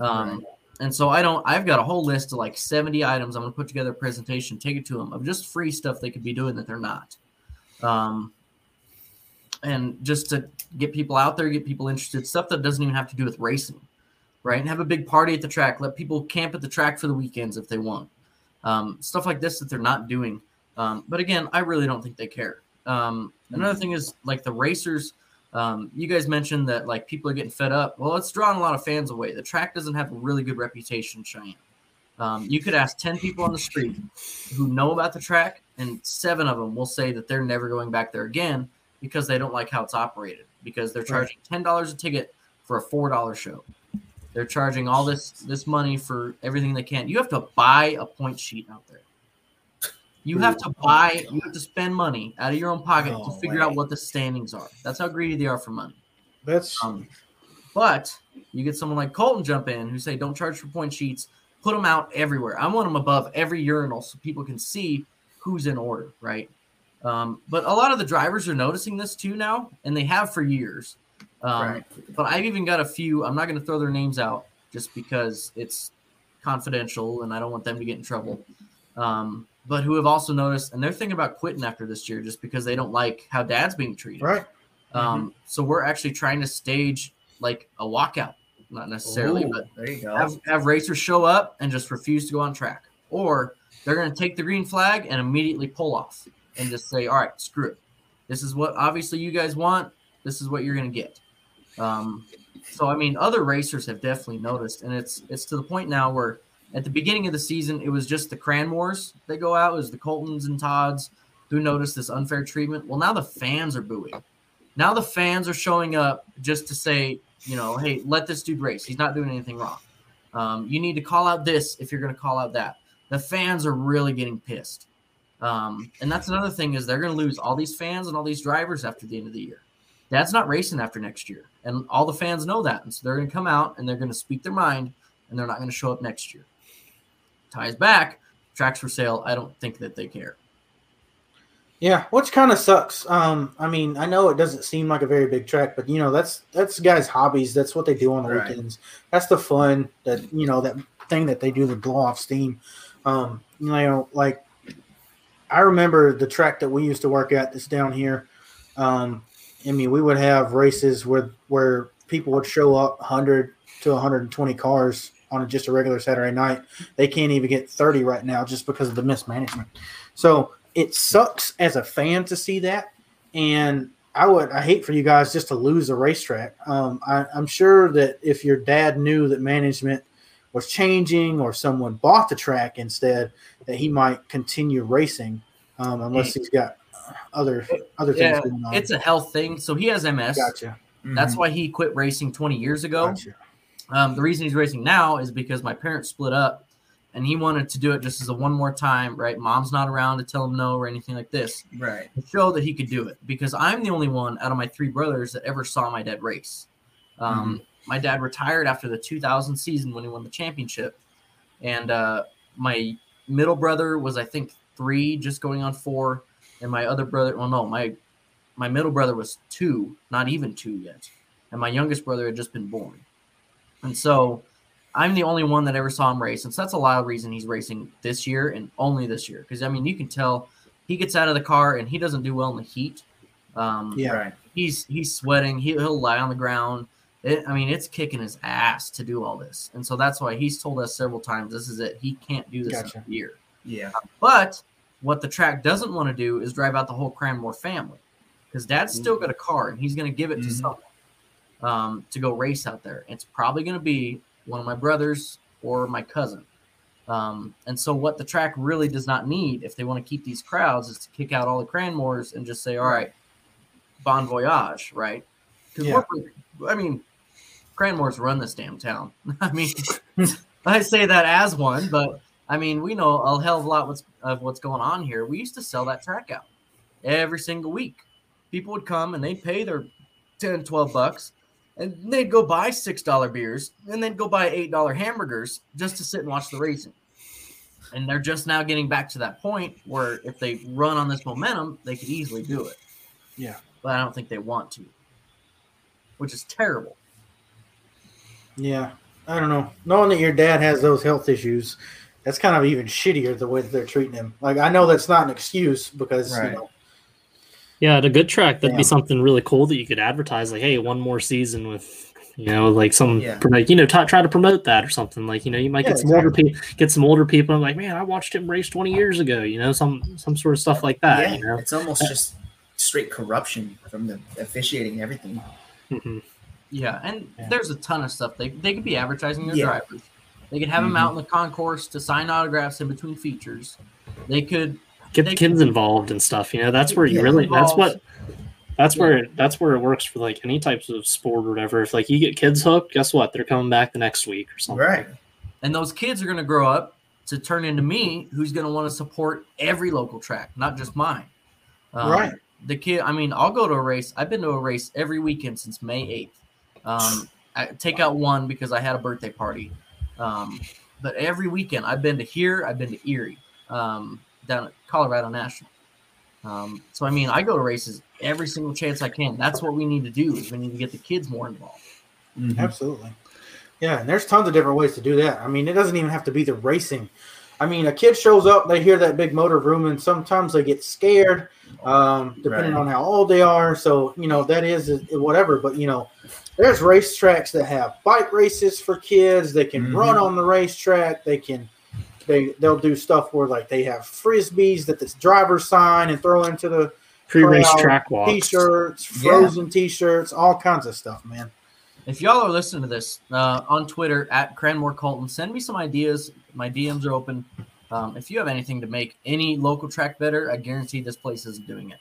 Um, right. And so I don't – I've got a whole list of like seventy items. I'm going to put together a presentation, take it to them, of just free stuff they could be doing that they're not. Um, and just to get people out there, get people interested, stuff that doesn't even have to do with racing, right? And have a big party at the track. Let people camp at the track for the weekends if they want. Um, stuff like this that they're not doing. Um, but, again, I really don't think they care. Um, another thing is like the racers – Um, you guys mentioned that like people are getting fed up. Well, it's drawing a lot of fans away. The track doesn't have a really good reputation in Cheyenne. Um, you could ask ten people on the street who know about the track, and seven of them will say that they're never going back there again because they don't like how it's operated, because they're charging ten dollars a ticket for a four dollar show. They're charging all this, this money for everything they can. You have to buy a point sheet out there. You have to buy, you have to spend money out of your own pocket oh, to figure wow. out what the standings are. That's how greedy they are for money. That's um, but you get someone like Colton jump in who say, don't charge for point sheets, put them out everywhere. I want them above every urinal so people can see who's in order, right? Um, but a lot of the drivers are noticing this too now, and they have for years. Um, right. But I've even got a few, I'm not going to throw their names out, just because it's confidential and I don't want them to get in trouble, um, but who have also noticed, and they're thinking about quitting after this year just because they don't like how dad's being treated. Right. Um, mm-hmm. So we're actually trying to stage like a walkout, not necessarily, Ooh, but there you go. Have, have racers show up and just refuse to go on track, or they're going to take the green flag and immediately pull off and just say, all right, screw it. This is what obviously you guys want. This is what you're going to get. Um, so, I mean, other racers have definitely noticed, and it's it's to the point now where at the beginning of the season, it was just the Cranmores that go out. It was the Coltons and Todds who noticed this unfair treatment. Well, now the fans are booing. Now the fans are showing up just to say, you know, hey, let this dude race. He's not doing anything wrong. Um, you need to call out this if you're going to call out that. The fans are really getting pissed. Um, and that's another thing, is they're going to lose all these fans and all these drivers after the end of the year. Dad's not racing after next year, and all the fans know that. And so they're going to come out and they're going to speak their mind, and they're not going to show up next year. Ties back, tracks for sale. I don't think that they care. Yeah, which kind of sucks. Um, I mean, I know it doesn't seem like a very big track, but, you know, that's that's guys' hobbies. That's what they do on the right. weekends. That's the fun, that you know, that thing that they do to blow off steam. Um, you know, like, I remember the track that we used to work at that's down here. Um, I mean, we would have races where where people would show up one hundred to one hundred twenty cars on just a regular Saturday night. They can't even get thirty right now just because of the mismanagement. So it sucks as a fan to see that. And I would I hate for you guys just to lose a racetrack. Um, I, I'm sure that if your dad knew that management was changing or someone bought the track instead, that he might continue racing, um, unless he's got other other things yeah, going on. It's a health thing. So he has M S. Gotcha. Mm-hmm. That's why he quit racing twenty years ago. Gotcha. Um, the reason he's racing now is because my parents split up, and he wanted to do it just as a one more time, right? Mom's not around to tell him no or anything like this. Right. To show that he could do it, because I'm the only one out of my three brothers that ever saw my dad race. Um, mm-hmm. My dad retired after the two thousand season when he won the championship. And uh, my middle brother was, I think, three, just going on four. And my other brother – well, no, my my middle brother was two, not even two yet. And my youngest brother had just been born. And so I'm the only one that ever saw him race. And so that's a lot of reason he's racing this year, and only this year. Because, I mean, you can tell he gets out of the car and he doesn't do well in the heat. Um, yeah. Right. He's, he's sweating. He, he'll lie on the ground. It, I mean, it's kicking his ass to do all this. And so that's why he's told us several times, this is it. He can't do this gotcha. in a year. Yeah. But what the track doesn't want to do is drive out the whole Cranmore family, because dad's mm-hmm. still got a car, and he's going to give it mm-hmm. to someone um, to go race out there. It's probably going to be one of my brothers or my cousin. Um, and so what the track really does not need, if they want to keep these crowds, is to kick out all the Cranmores and just say, all right, bon voyage, right? Because yeah. we're, I mean, Cranmore's run this damn town. I mean, I say that as one, but I mean, we know a hell of a lot what's, of what's going on here. We used to sell that track out every single week. People would come and they'd pay their ten, twelve bucks, and they'd go buy six dollar beers, and they'd go buy eight dollar hamburgers just to sit and watch the racing. And they're just now getting back to that point where if they run on this momentum, they could easily do it. Yeah. But I don't think they want to, which is terrible. Yeah, I don't know. Knowing that your dad has those health issues, that's kind of even shittier the way that they're treating him. Like, I know that's not an excuse because, right. you know. Yeah, at a good track, that'd yeah. be something really cool that you could advertise. Like, hey, one more season with, you know, like some, yeah. like, you know, t- try to promote that or something. Like, you know, you might yeah, get some exactly. older people, get some older people. Like, man, I watched him race twenty years ago. You know, some some sort of stuff like that. Yeah, you know? It's almost just straight corruption from the officiating and everything. Mm-hmm. Yeah, and yeah. there's a ton of stuff. They they could be advertising their yeah. drivers. They could have mm-hmm. them out in the concourse to sign autographs in between features. They could get they the kids could, involved and stuff. You know, that's where you really involved. that's what that's yeah. where that's where it works for like any types of sport or whatever. If like you get kids hooked, guess what? They're coming back the next week or something. Right. And those kids are going to grow up to turn into me, who's going to want to support every local track, not just mine. Um, right. The kid. I mean, I'll go to a race. I've been to a race every weekend since May eighth. Um, I take out one because I had a birthday party. Um, but every weekend I've been to here, I've been to Erie, um, down at Colorado National. Um, so, I mean, I go to races every single chance I can. That's what we need to do, is we need to get the kids more involved. Mm-hmm. Absolutely. Yeah, and there's tons of different ways to do that. I mean, it doesn't even have to be the racing. I mean, a kid shows up, they hear that big motor vroom, and sometimes they get scared, um, depending right. on how old they are. So, you know, that is whatever. But, you know, there's racetracks that have bike races for kids. They can mm-hmm. run on the racetrack. They can they, – they'll do stuff where, like, they have Frisbees that this drivers sign and throw into the pre-race crowd, track walks. T-shirts, frozen yeah. T-shirts, all kinds of stuff, man. If y'all are listening to this uh, on Twitter at Cranmore Colton, send me some ideas. My D Ms are open. Um, if you have anything to make any local track better, I guarantee this place is doing it.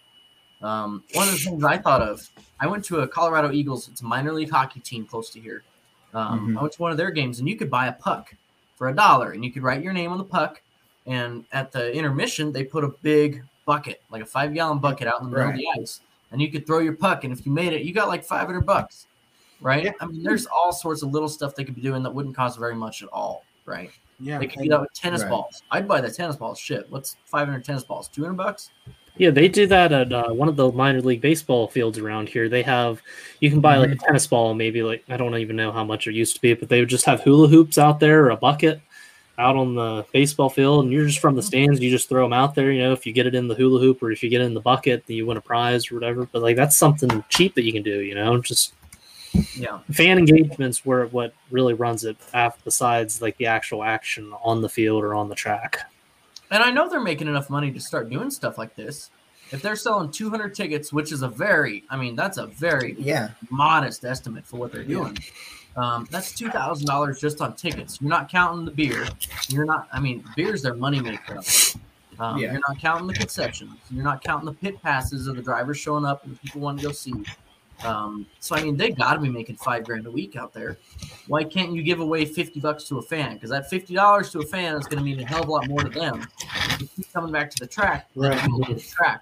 Um, one of the things I thought of, I went to a Colorado Eagles. It's a minor league hockey team close to here. Um, mm-hmm. I went to one of their games, and you could buy a puck for a dollar, and you could write your name on the puck. And at the intermission, they put a big bucket, like a five-gallon bucket out in the middle right. of the ice, and you could throw your puck. And if you made it, you got like five hundred bucks. Right? Yeah. I mean, there's all sorts of little stuff they could be doing that wouldn't cost very much at all, right? Yeah. They could do that with tennis right. balls. I'd buy the tennis balls. Shit, what's five hundred tennis balls? two hundred bucks? Yeah, they do that at uh, one of the minor league baseball fields around here. They have, you can buy like a tennis ball, maybe like, I don't even know how much it used to be, but they would just have hula hoops out there or a bucket out on the baseball field, and you're just from the stands, you just throw them out there. You know, if you get it in the hula hoop or if you get it in the bucket, then you win a prize or whatever. But like, that's something cheap that you can do, you know, just. Yeah, fan engagements were what really runs it, besides like the actual action on the field or on the track. And I know they're making enough money to start doing stuff like this. If they're selling two hundred tickets, which is a very, I mean, that's a very yeah. modest estimate for what they're doing. Um, that's two thousand dollars just on tickets. You're not counting the beer. You're not, I mean, beer's their moneymaker. Um, yeah. You're not counting the concessions. You're not counting the pit passes of the drivers showing up and people want to go see. Um, so, I mean, they got to be making five grand a week out there. Why can't you give away fifty bucks to a fan? Because that fifty dollars to a fan is going to mean a hell of a lot more to them. If you keep coming back to the track, right. to the track,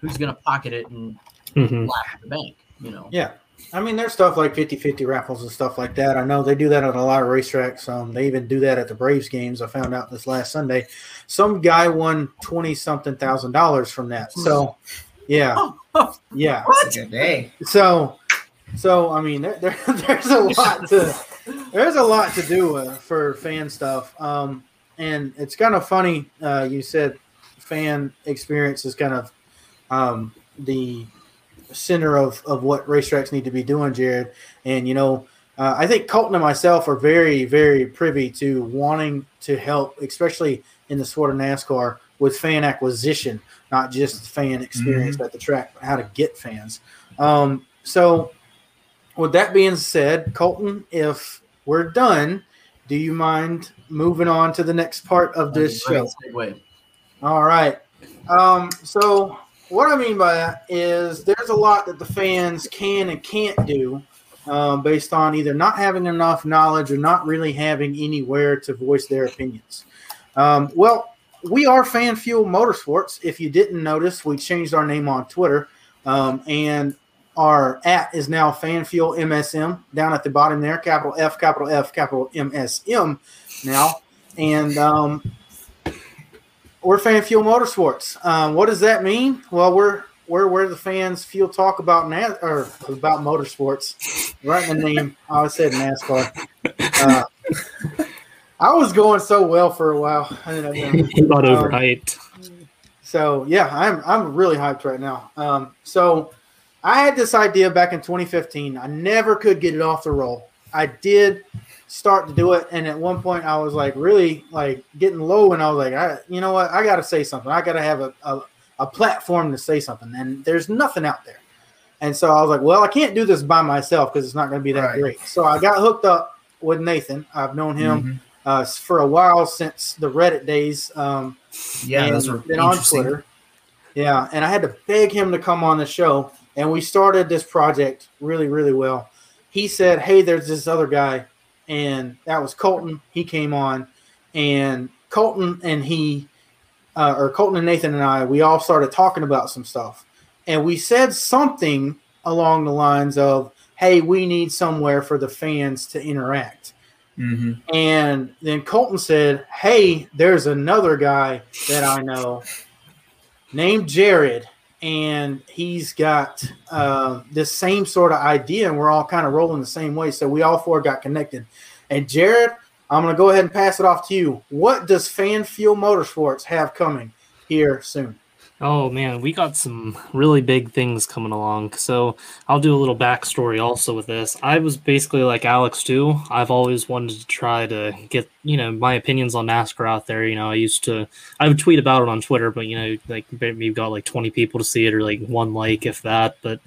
who's going to pocket it and mm-hmm. slap the bank, you know? Yeah. I mean, there's stuff like fifty-fifty raffles and stuff like that. I know they do that at a lot of racetracks. Um, they even do that at the Braves games. I found out this last Sunday. Some guy won twenty-something thousand dollars from that. So... Yeah, yeah. What? So, so I mean, there, there, there's a lot to there's a lot to do uh, for fan stuff, um, and it's kind of funny. Uh, you said fan experience is kind of um, the center of, of what racetracks need to be doing, Jared. And you know, uh, I think Colton and myself are very, very privy to wanting to help, especially in the sport of NASCAR, with fan acquisition, not just fan experience mm-hmm. at the track, but how to get fans. Um, so with that being said, Colton, if we're done, do you mind moving on to the next part of this show? All right. Um, so what I mean by that is there's a lot that the fans can and can't do uh, based on either not having enough knowledge or not really having anywhere to voice their opinions. Um, well, we are Fan Fuel Motorsports. If you didn't notice, we changed our name on Twitter, um, and our at is now Fan Fuel M S M down at the bottom there, capital F, capital F, capital M S M now. And um, we're Fan Fuel Motorsports. Um, what does that mean? Well, we're we're where the fans fuel talk about na- or about motorsports. Right in the name. I said NASCAR. Uh, I was going so well for a while. I got um, overhyped. So yeah, I'm I'm really hyped right now. Um, so I had this idea back in twenty fifteen. I never could get it off the roll. I did start to do it, and at one point I was like really like getting low, and I was like, I you know what, I got to say something. I got to have a, a a platform to say something, and there's nothing out there. And so I was like, well, I can't do this by myself because it's not going to be that right. great. So I got hooked up with Nathan. I've known him. Mm-hmm. Uh, for a while since the Reddit days, um, yeah, and those were been on Twitter, yeah, and I had to beg him to come on the show, and we started this project really, really well. He said, "Hey, there's this other guy," and that was Colton. He came on, and Colton and he, uh, or Colton and Nathan and I, we all started talking about some stuff, and we said something along the lines of, "Hey, we need somewhere for the fans to interact." Mm-hmm. And then Colton said, "Hey, there's another guy that I know named Jared, and he's got uh, this same sort of idea, and we're all kind of rolling the same way." So we all four got connected, And Jared, I'm going to go ahead and pass it off to you. What does Fan Fuel Motorsports have coming here soon? Oh, man, we got some really big things coming along. So I'll do a little backstory also with this. I was basically like Alex, too. I've always wanted to try to get, you know, my opinions on NASCAR out there. You know, I used to – I would tweet about it on Twitter, but, you know, like maybe got like twenty people to see it or like one like, if that. But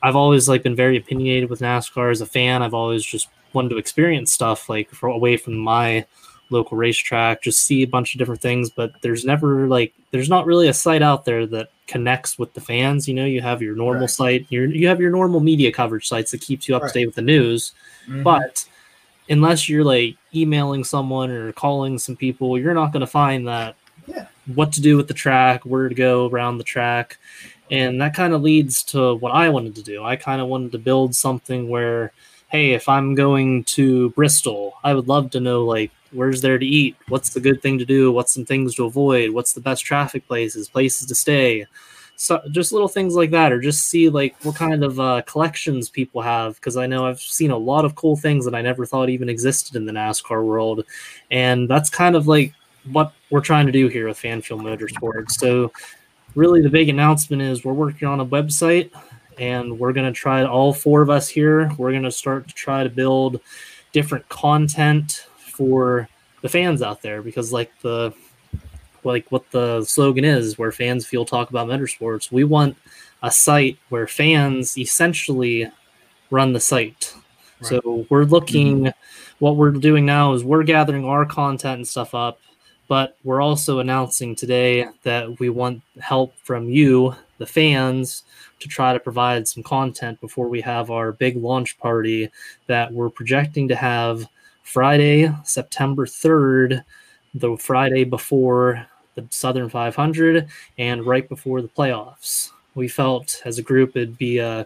I've always like been very opinionated with NASCAR as a fan. I've always just wanted to experience stuff like for, away from my – local racetrack, just see a bunch of different things, but there's never like there's not really a site out there that connects with the fans. You know, you have your normal right. site, your you have your normal media coverage sites that keeps you up right. to date with the news. Mm-hmm. But unless you're like emailing someone or calling some people, you're not going to find that yeah. what to do with the track, where to go around the track. And that kind of leads to what I wanted to do. I kind of wanted to build something where, hey, if I'm going to Bristol, I would love to know like where's there to eat? What's the good thing to do? What's some things to avoid? What's the best traffic places, places to stay? So just little things like that, or just see like what kind of uh, collections people have. Cause I know I've seen a lot of cool things that I never thought even existed in the NASCAR world. And that's kind of like what we're trying to do here with Fan Fuel Motorsports. So really the big announcement is we're working on a website and we're going to try all four of us here. We're going to start to try to build different content for the fans out there, because like the like what the slogan is, where fans feel talk about motorsports, we want a site where fans essentially run the site. Right. So we're looking, mm-hmm. what we're doing now is we're gathering our content and stuff up, but we're also announcing today that we want help from you, the fans, to try to provide some content before we have our big launch party that we're projecting to have Friday, September third, the Friday before the Southern five hundred and right before the playoffs. We felt as a group it'd be a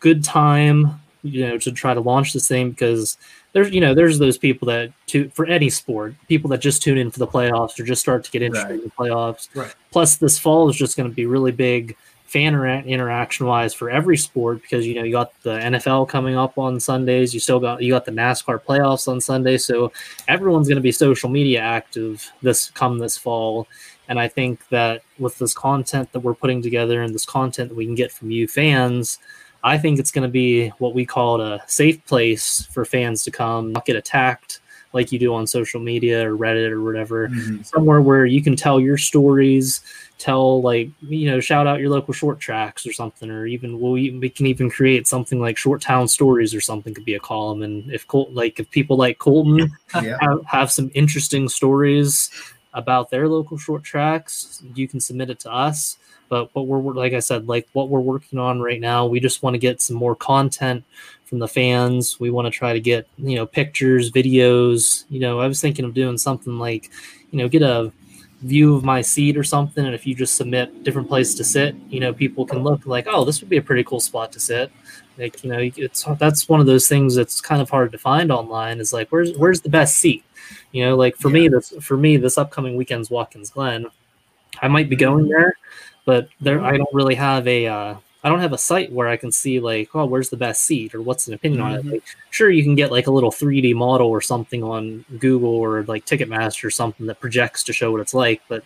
good time, you know, to try to launch this thing, because there's, you know, there's those people that to for any sport, people that just tune in for the playoffs or just start to get interested right. in the playoffs. Right. Plus this fall is just going to be really big fan interaction wise for every sport, because you know you got the N F L coming up on Sundays, you still got you got the NASCAR playoffs on Sunday, so everyone's going to be social media active this come this fall. And I think that with this content that we're putting together and this content that we can get from you fans, I think it's going to be what we call a safe place for fans to come, not get attacked like you do on social media or Reddit or whatever, mm-hmm. somewhere where you can tell your stories, tell like, you know, shout out your local short tracks or something, or even we'll even, we can even create something like Short Town Stories or something could be a column. And if Col- like if people like Colton yeah. have, have some interesting stories about their local short tracks, you can submit it to us. But what we're, like I said, like what we're working on right now, we just want to get some more content from the fans. We want to try to get, you know, pictures, videos. You know, I was thinking of doing something like, you know, get a view of my seat or something. And if you just submit different places to sit, you know, people can look like, oh, this would be a pretty cool spot to sit. Like, you know, it's, that's one of those things that's kind of hard to find online, is like, where's, where's the best seat? You know, like for yeah. me, this, for me, this upcoming weekend's Watkins Glen, I might be going there, but there, I don't really have a, uh, I don't have a site where I can see like, oh, where's the best seat or what's an opinion mm-hmm. on it. Like, sure, you can get like a little three D model or something on Google or like Ticketmaster or something that projects to show what it's like. But,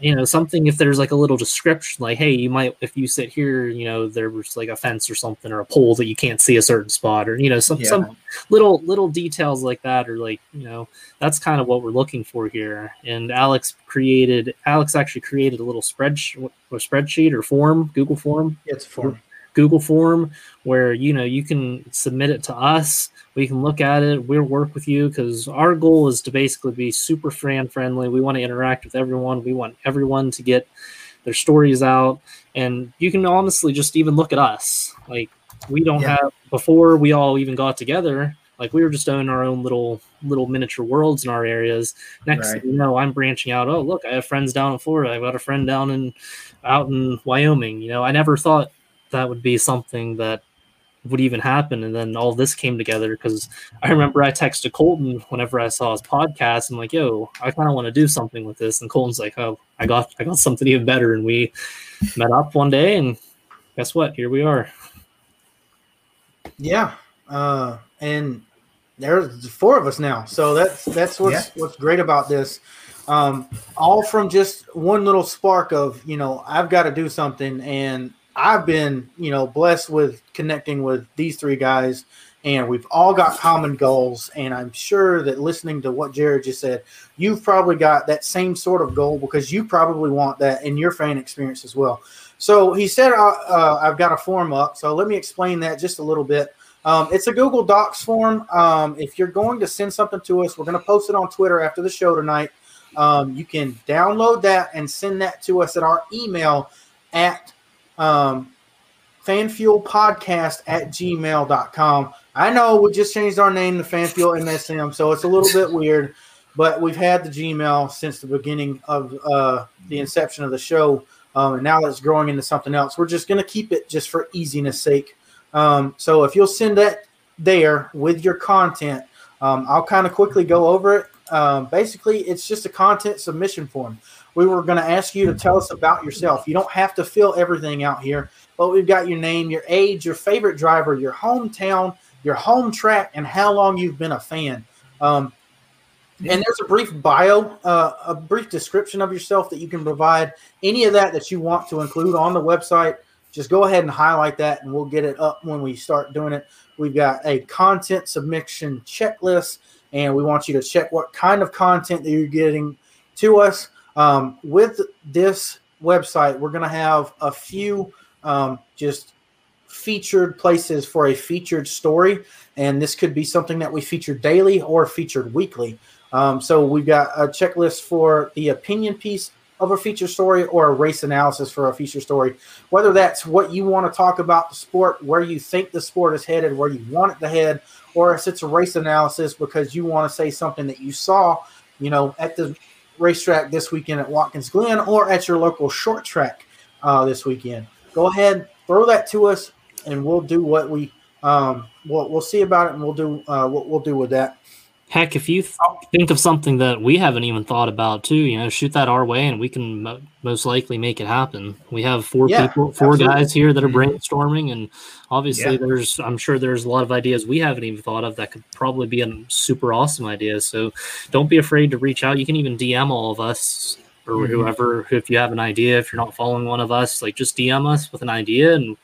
you know, something, if there's like a little description, like, hey, you might, if you sit here, you know, there was like a fence or something or a pole that you can't see a certain spot, or, you know, some, yeah. some little, little details like that, or like, you know, that's kind of what we're looking for here. And Alex created, Alex actually created a little spreadsheet or spreadsheet or form, Google form. It's a form. Google form where, you know, you can submit it to us. We can look at it. We'll work with you, because our goal is to basically be super fan friendly. We want to interact with everyone. We want everyone to get their stories out. And you can honestly just even look at us. Like we don't yeah. have, before we all even got together, like we were just doing our own little little miniature worlds in our areas. Next right. thing you know, I'm branching out. Oh, look, I have friends down in Florida. I've got a friend down in out in Wyoming. You know, I never thought that would be something that would even happen, and then all this came together, because I remember I texted Colton whenever I saw his podcast. I'm like, yo, I kind of want to do something with this, and Colton's like, oh, I got I got something even better. And we met up one day, and guess what, here we are. Yeah uh and there's four of us now. So that's that's what's yeah. what's great about this. Um, all from just one little spark of, you know, I've got to do something. And I've been, you know, blessed with connecting with these three guys, and we've all got common goals. And I'm sure that listening to what Jared just said, you've probably got that same sort of goal, because you probably want that in your fan experience as well. So he said, uh, uh, I've got a form up. So let me explain that just a little bit. Um, it's a Google Docs form. Um, if you're going to send something to us, we're going to post it on Twitter after the show tonight. Um, you can download that and send that to us at our email at um, fanfuelpodcast at gmail dot com. I know we just changed our name to Fanfuel M S M, so it's a little bit weird, but we've had the Gmail since the beginning of uh, the inception of the show, um, and now it's growing into something else. We're just going to keep it just for easiness sake. Um, so if you'll send that there with your content, um, I'll kind of quickly go over it. Um, basically, it's just a content submission form. We were going to ask you to tell us about yourself. You don't have to fill everything out here, but we've got your name, your age, your favorite driver, your hometown, your home track, and how long you've been a fan. Um, and there's a brief bio, uh, a brief description of yourself that you can provide. Any of that that you want to include on the website, just go ahead and highlight that, and we'll get it up when we start doing it. We've got a content submission checklist, and we want you to check what kind of content that you're getting to us. Um, with this website, we're going to have a few um, just featured places for a featured story, and this could be something that we feature daily or featured weekly. Um, so we've got a checklist for the opinion piece of a feature story, or a race analysis for a feature story, whether that's what you want to talk about the sport, where you think the sport is headed, where you want it to head, or if it's a race analysis because you want to say something that you saw, you know, at the racetrack this weekend at Watkins Glen or at your local short track uh, this weekend. Go ahead, throw that to us, and we'll do what we um, we'll, we'll see about it, and we'll do uh, what we'll do with that. Heck, if you th- think of something that we haven't even thought about, too, you know, shoot that our way, and we can mo- most likely make it happen. We have four yeah, people, four absolutely. guys here that are brainstorming, and obviously, yeah. there's, I'm sure there's a lot of ideas we haven't even thought of that could probably be a super awesome idea. So don't be afraid to reach out. You can even D M all of us or mm-hmm. whoever, if you have an idea, if you're not following one of us, like just D M us with an idea, and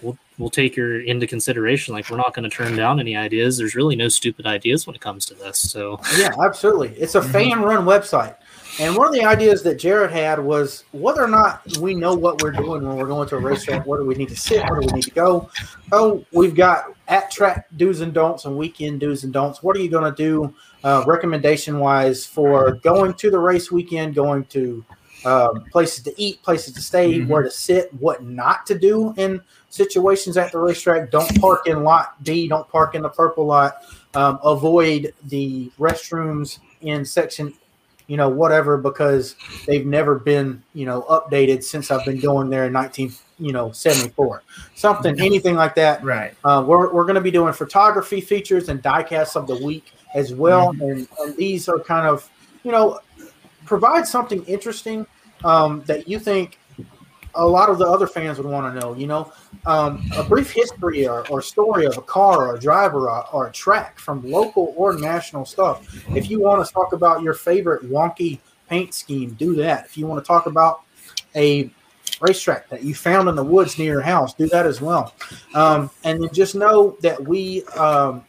we'll we'll take your into consideration. Like, we're not going to turn down any ideas. There's really no stupid ideas when it comes to this. So yeah, absolutely. It's a fan run website. And one of the ideas that Jared had was whether or not we know what we're doing when we're going to a racetrack. Where do we need to sit? Where do we need to go? Oh, we've got at track do's and don'ts and weekend do's and don'ts. What are you going to do uh, recommendation wise for going to the race weekend, going to Um, places to eat, places to stay, mm-hmm. where to sit, what not to do in situations at the racetrack. Don't park in lot D. Don't park in the purple lot. Um, avoid the restrooms in section, you know, whatever, because they've never been, you know, updated since I've been going there in nineteen, you know, seventy-four. Something, anything like that. Right. Uh, we're we're going to be doing photography features and diecasts of the week as well, mm-hmm. and, and these are kind of, you know, provide something interesting. Um, that you think a lot of the other fans would want to know, you know, um, a brief history or, or story of a car or a driver or, or a track from local or national stuff. If you want to talk about your favorite wonky paint scheme, do that. If you want to talk about a racetrack that you found in the woods near your house, do that as well. Um, and then just know that we um,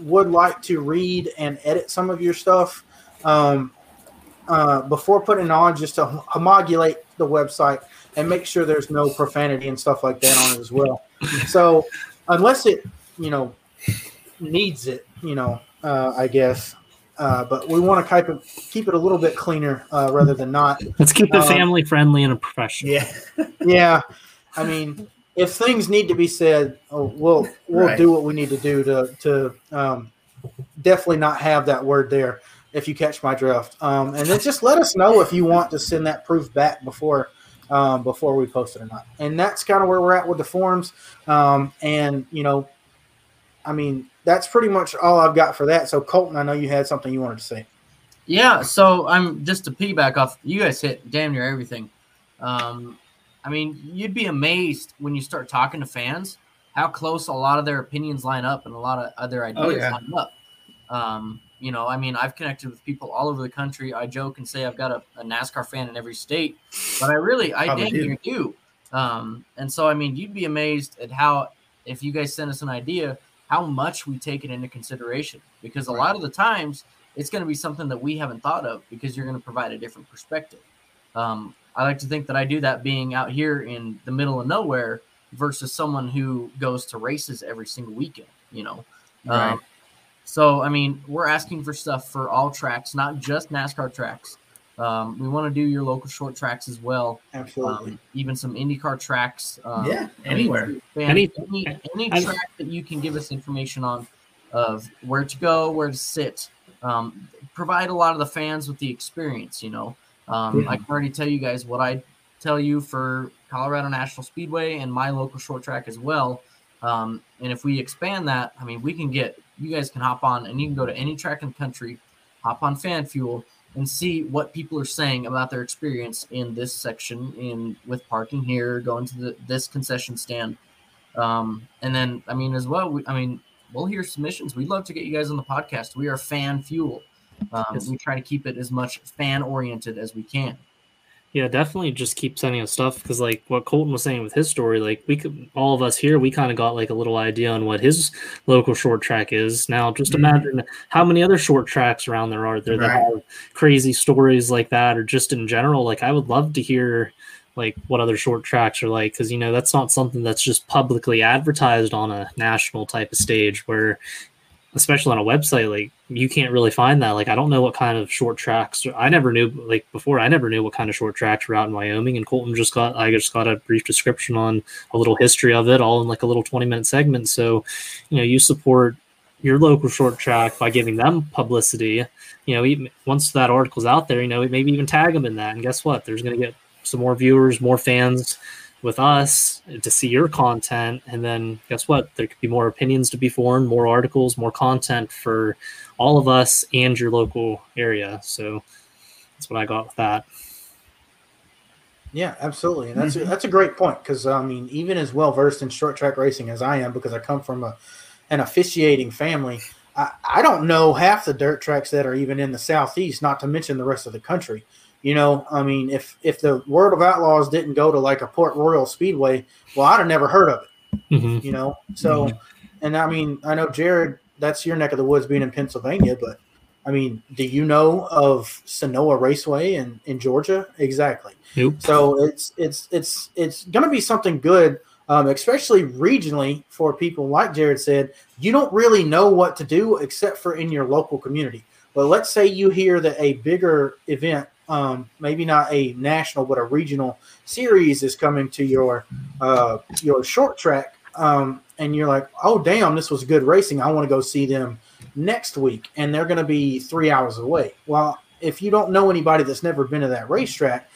would like to read and edit some of your stuff. Um, Uh, before putting it on, just to homologate the website and make sure there's no profanity and stuff like that on it as well. So unless it, you know, needs it, you know, uh, I guess. Uh, but we want to keep it, keep it a little bit cleaner uh, rather than not. Let's keep it um, family friendly and professional. Yeah, yeah. I mean, if things need to be said, oh, we'll we'll right. do what we need to do to to um, definitely not have that word there. If you catch my drift, um, and then just let us know if you want to send that proof back before um, before we post it or not. And that's kind of where we're at with the forums. Um, and, you know, I mean, that's pretty much all I've got for that. So, Colton, I know you had something you wanted to say. Yeah, so I'm just to piggyback off, you guys hit damn near everything. Um, I mean, you'd be amazed when you start talking to fans how close a lot of their opinions line up and a lot of other ideas oh, yeah. line up. Um, you know, I mean, I've connected with people all over the country. I joke and say I've got a, a NASCAR fan in every state, but I really, I dang near do. Um, and so, I mean, you'd be amazed at how, if you guys send us an idea, how much we take it into consideration, because a lot of the times it's going to be something that we haven't thought of because you're going to provide a different perspective. Um, I like to think that I do that being out here in the middle of nowhere versus someone who goes to races every single weekend, you know? Right. Um, so, I mean, we're asking for stuff for all tracks, not just NASCAR tracks. Um, we want to do your local short tracks as well. Absolutely. Um, even some IndyCar tracks. Um, yeah, anywhere. Any, any, any track that you can give us information on of where to go, where to sit. Um, provide a lot of the fans with the experience, you know. Um, yeah. I can already tell you guys what I tell you for Colorado National Speedway and my local short track as well. Um, and if we expand that, I mean, we can get – you guys can hop on and you can go to any track in the country, hop on Fan Fuel, and see what people are saying about their experience in this section, in with parking here, going to the, this concession stand. Um, and then, I mean, as well, we, I mean, we'll hear submissions. We'd love to get you guys on the podcast. We are Fan Fuel. Um, yes. We try to keep it as much fan-oriented as we can. Yeah, definitely just keep sending us stuff because, like, what Colton was saying with his story, like, we could, all of us here, we kind of got, like, a little idea on what his local short track is. Now, just mm-hmm. imagine how many other short tracks around there are there right. that have crazy stories like that, or just in general. Like, I would love to hear, like, what other short tracks are like, because, you know, that's not something that's just publicly advertised on a national type of stage where, especially on a website, like, you can't really find that. Like, I don't know what kind of short tracks I never knew, like before I never knew what kind of short tracks were out in Wyoming, and Colton just got, I just got a brief description on a little history of it all in like a little twenty minute segment. So, you know, you support your local short track by giving them publicity, you know, even once that article's out there, you know, maybe even tag them in that. And guess what? There's going to get some more viewers, more fans with us to see your content. And then guess what? There could be more opinions to be formed, more articles, more content for all of us and your local area. So that's what I got with that. Yeah, absolutely. And that's, mm-hmm. a, that's a great point. Cause I mean, even as well versed in short track racing as I am, because I come from a, an officiating family, I, I don't know half the dirt tracks that are even in the Southeast, not to mention the rest of the country. You know, I mean, if if the World of Outlaws didn't go to like a Port Royal Speedway, well, I'd have never heard of it, mm-hmm. you know. So, mm-hmm. and I mean, I know, Jared, that's your neck of the woods being in Pennsylvania, but I mean, do you know of Sanoa Raceway in, in Georgia? Exactly. Nope. So it's it's it's it's going to be something good, um, especially regionally for people like Jared said. You don't really know what to do except for in your local community. But let's say you hear that a bigger event, Um, maybe not a national, but a regional series is coming to your uh, your short track, um, and you're like, oh, damn, this was good racing. I want to go see them next week, and they're going to be three hours away. Well, if you don't know anybody that's never been to that racetrack,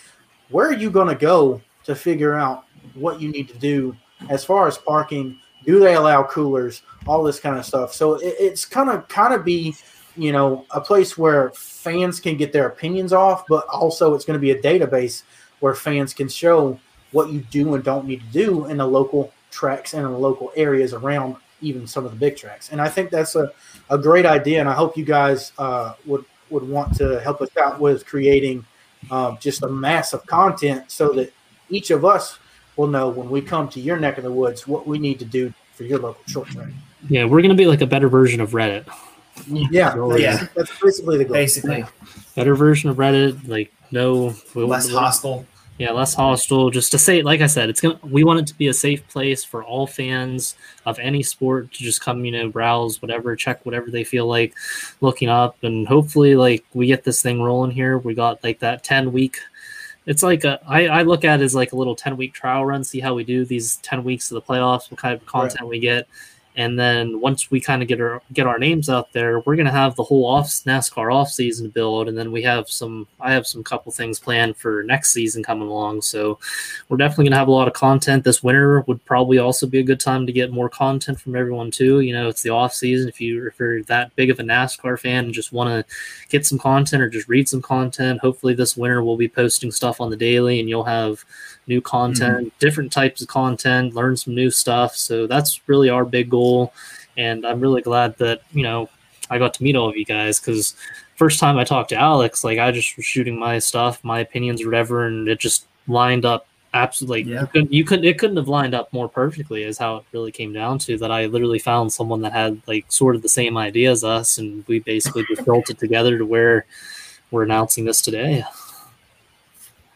where are you going to go to figure out what you need to do as far as parking? Do they allow coolers? All this kind of stuff. So it, it's kind of kind of be – you know, a place where fans can get their opinions off, but also it's going to be a database where fans can show what you do and don't need to do in the local tracks and in the local areas around even some of the big tracks. And I think that's a, a great idea, and I hope you guys uh, would, would want to help us out with creating uh, just a mass of content so that each of us will know when we come to your neck of the woods what we need to do for your local short track. Yeah, we're going to be like a better version of Reddit. Yeah, that's, yeah. That's basically the goal. Basically, better version of Reddit, like no less hostile. Yeah, less hostile. Just to say, like I said, it's gonna. We want it to be a safe place for all fans of any sport to just come, you know, browse whatever, check whatever they feel like looking up, and hopefully, like we get this thing rolling here. We got like that ten week. It's like a I, I look at it as like a little ten week trial run. See how we do these ten weeks of the playoffs. What kind of content right. we get. And then once we kind of get our get our names out there, we're gonna have the whole off NASCAR off season to build, and then we have some. I have some couple things planned for next season coming along, so we're definitely gonna have a lot of content. This winter would probably also be a good time to get more content from everyone too. You know, it's the off season. If you if you're that big of a NASCAR fan and just want to get some content or just read some content, hopefully this winter we'll be posting stuff on the daily, and you'll have new content, mm-hmm. different types of content, learn some new stuff. So that's really our big goal. And I'm really glad that, you know, I got to meet all of you guys, because first time I talked to Alex, like I just was shooting my stuff, my opinions, or whatever, and it just lined up absolutely. Yeah. You couldn't, you couldn't, it couldn't have lined up more perfectly, is how it really came down to that. I literally found someone that had like sort of the same idea as us, and we basically just built it together to where we're announcing this today.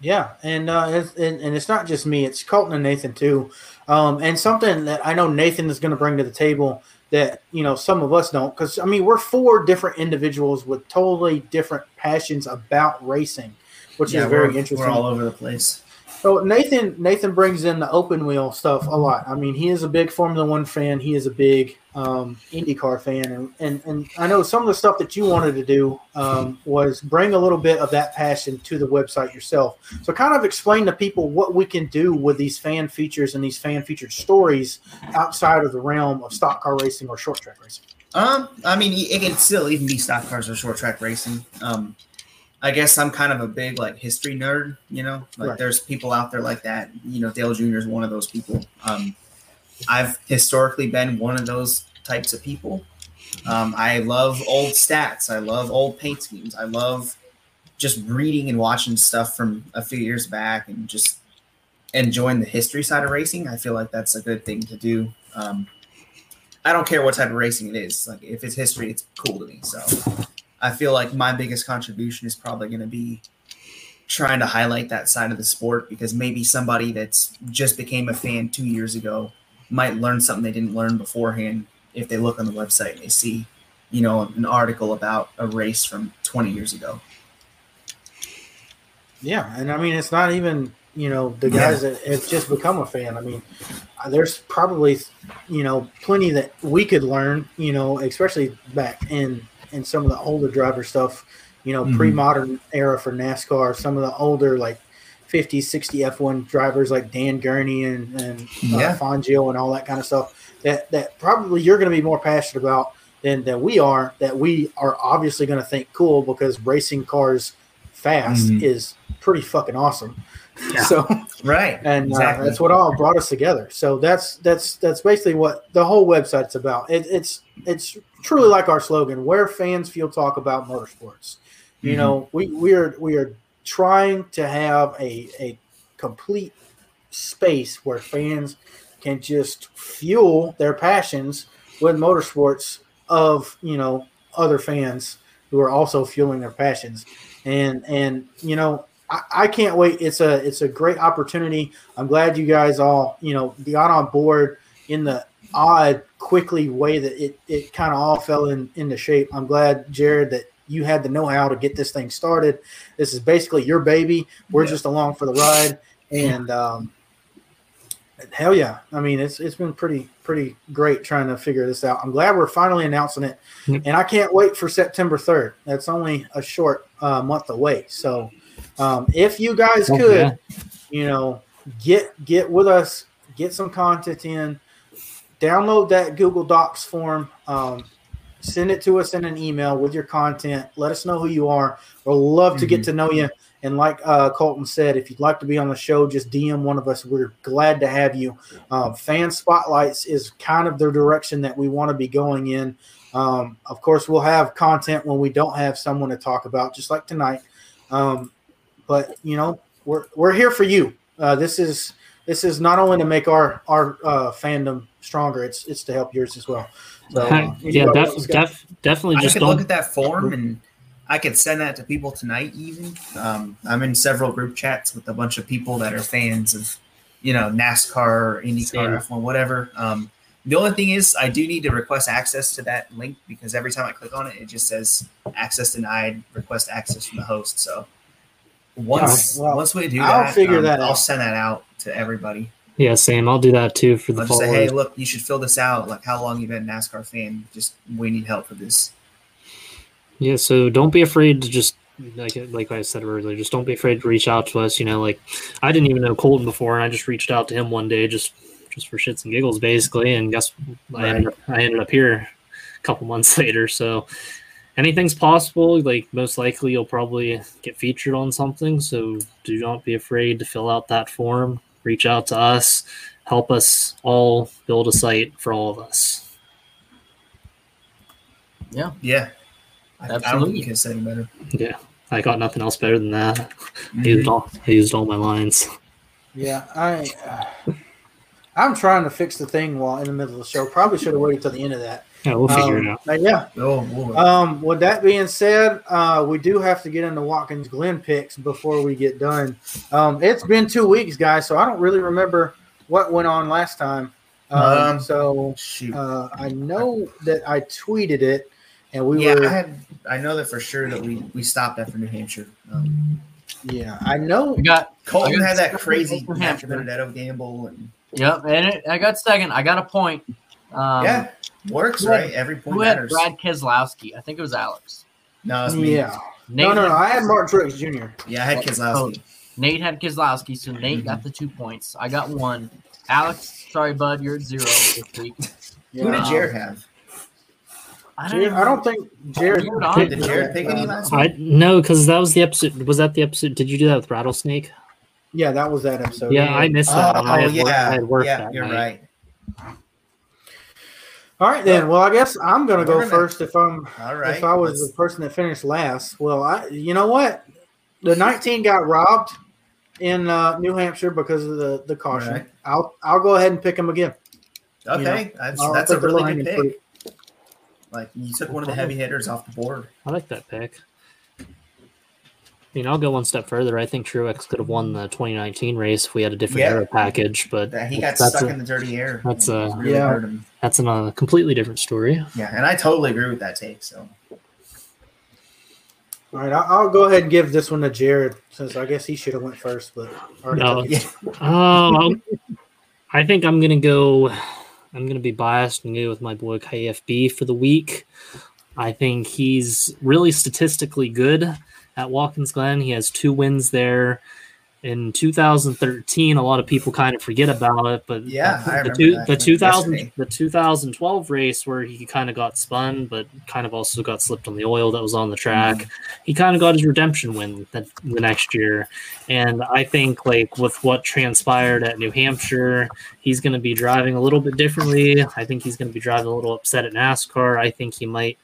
Yeah, and uh, it's, and, and it's not just me; it's Colton and Nathan too. Um, and something that I know Nathan is going to bring to the table that, you know, some of us don't, because I mean we're four different individuals with totally different passions about racing, which yeah, is very we're, interesting. We're all over the place. So Nathan Nathan brings in the open wheel stuff a lot. I mean, he is a big Formula One fan. He is a big um, IndyCar fan, and, and and I know some of the stuff that you wanted to do um, was bring a little bit of that passion to the website yourself. So kind of explain to people what we can do with these fan features and these fan featured stories outside of the realm of stock car racing or short track racing. Um, I mean, it can still even be stock cars or short track racing. Um. I guess I'm kind of a big like history nerd, you know, like right. There's people out there like that, you know, Dale Junior is one of those people. Um, I've historically been one of those types of people. Um, I love old stats. I love old paint schemes. I love just reading and watching stuff from a few years back and just enjoying the history side of racing. I feel like that's a good thing to do. Um, I don't care what type of racing it is. Like if it's history, it's cool to me. So I feel like my biggest contribution is probably going to be trying to highlight that side of the sport, because maybe somebody that's just became a fan two years ago might learn something they didn't learn beforehand if they look on the website and they see, you know, an article about a race from twenty years ago. Yeah, and I mean, it's not even, you know, the guys yeah. that have just become a fan. I mean, there's probably, you know, plenty that we could learn, you know, especially back in – and some of the older driver stuff, you know, mm-hmm. pre-modern era for NASCAR, some of the older like fifty, sixty F one drivers like Dan Gurney and, and yeah. uh, Fangio and all that kind of stuff that, that probably you're going to be more passionate about than, than we are, that we are obviously going to think cool, because racing cars fast mm-hmm. is pretty fucking awesome. Yeah. So right. And exactly. uh, that's what all brought us together. So that's that's that's basically what the whole website's about. It, it's it's truly like our slogan, where fans feel talk about motorsports. You mm-hmm. know, we we are we are trying to have a a complete space where fans can just fuel their passions with motorsports of, you know, other fans who are also fueling their passions. And and you know, I can't wait. It's a it's a great opportunity. I'm glad you guys all, you know, got on board in the odd, quickly way that it, it kind of all fell in, into shape. I'm glad, Jared, that you had the know-how to get this thing started. This is basically your baby. We're yeah. just along for the ride. And um, hell yeah. I mean, it's it's been pretty, pretty great trying to figure this out. I'm glad we're finally announcing it. And I can't wait for September third. That's only a short uh, month away. So Um, if you guys could, okay. you know, get get with us, get some content in, download that Google Docs form, um, send it to us in an email with your content. Let us know who you are. We'll love mm-hmm. to get to know you. And like uh, Colton said, if you'd like to be on the show, just D M one of us. We're glad to have you. Um, fan Spotlights is kind of the direction that we want to be going in. Um, of course, we'll have content when we don't have someone to talk about, just like tonight. Um, But you know, we're we're here for you. Uh, this is this is not only to make our our uh, fandom stronger; it's it's to help yours as well. So, uh, yeah, def, def, definitely. Just I could look at that form, and I could send that to people tonight. Even um, I'm in several group chats with a bunch of people that are fans of, you know, NASCAR, IndyCar, F one, whatever. Um, the only thing is, I do need to request access to that link, because every time I click on it, it just says access denied. Request access from the host. So. Once well, once we do I'll that, figure um, that out. I'll send that out to everybody. Yeah, same. I'll do that too for the followers. I'll say, hey, look, you should fill this out. Like, how long you been a NASCAR fan? Just we need help with this. Yeah, so don't be afraid to just like like I said earlier, just don't be afraid to reach out to us. You know, like I didn't even know Colton before, and I just reached out to him one day just just for shits and giggles, basically. And guess right. I ended up, I ended up here a couple months later. So. Anything's possible. Like most likely, you'll probably get featured on something. So do not be afraid to fill out that form. Reach out to us. Help us all build a site for all of us. Yeah. Yeah. I, Absolutely. I don't think it's any better. Yeah. I got nothing else better than that. Mm-hmm. I used all, I used all my lines. Yeah. I, uh, I'm trying to fix the thing while in the middle of the show. Probably should have waited till the end of that. Yeah, we'll figure um, it out. Yeah. Oh, boy. Um, with that being said, uh, we do have to get into Watkins Glen picks before we get done. Um, it's been two weeks, guys, so I don't really remember what went on last time. Um, um, so uh, I know that I tweeted it, and we yeah, were. I, had, I know that for sure that we, we stopped after New Hampshire. Um, yeah, I know. We got Colton had that crazy after Benedetto gamble. And, yep, and it, I got second. I got a point. Um, yeah. Works, had, right? Every point who matters. Who had Brad Keselowski? I think it was Alex. No, it was me. Yeah. Nate no, no, no. I had Martin Truex Junior Yeah, I had Keselowski. Oh, Nate had Keselowski, so Nate mm-hmm. got the two points. I got one. Alex, sorry, bud, you're at zero this week. Yeah. Who did Jared have? I don't, Jared, I don't think Jared oh, did. Did Jared pick any last week? No, because that was the episode. Was that the episode? Did you do that with Rattlesnake? Yeah, that was that episode. Yeah, yeah. I missed that. Oh, I had yeah. Work, I had work yeah, that you're night. Right. All right, then. Well, I guess I'm going to go first if I'm All right. if I was Let's... the person that finished last. Well, I you know what? The nineteen got robbed in uh, New Hampshire because of the, the caution. Right. I'll I'll go ahead and pick him again. Okay. You know, that's that's a really good pick. pick. Like, you took one of the heavy hitters off the board. I like that pick. I mean, I'll go one step further. I think Truex could have won the twenty nineteen race if we had a different yeah. aero package, but yeah, he got stuck a, in the dirty air. That's a really yeah. hurt him. That's a uh, completely different story. Yeah, and I totally agree with that take. So, all right, I'll go ahead and give this one to Jared since I guess he should have went first. But no, yeah. um, I think I'm gonna go. I'm gonna be biased and go with my boy K F B for the week. I think he's really statistically good at Watkins Glen. He has two wins there. In two thousand thirteen, a lot of people kind of forget about it, but yeah, I the, two, the two thousand, the two thousand twelve race where he kind of got spun, but kind of also got slipped on the oil that was on the track. Mm-hmm. He kind of got his redemption win the, the next year, and I think like with what transpired at New Hampshire, he's going to be driving a little bit differently. I think he's going to be driving a little upset at NASCAR. I think he might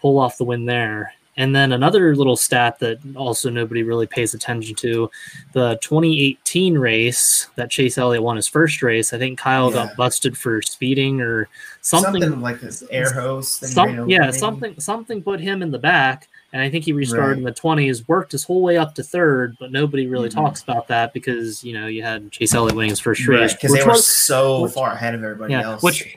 pull off the win there. And then another little stat that also nobody really pays attention to, the twenty eighteen race that Chase Elliott won his first race, I think Kyle yeah. got busted for speeding or something. Something like this air hose. Thing some, right yeah, something something put him in the back, and I think he restarted right. in the twenties, worked his whole way up to third, but nobody really mm-hmm. talks about that because, you know, you had Chase Elliott winning his first right, race. Because they were was, so which, far ahead of everybody yeah, else. Which,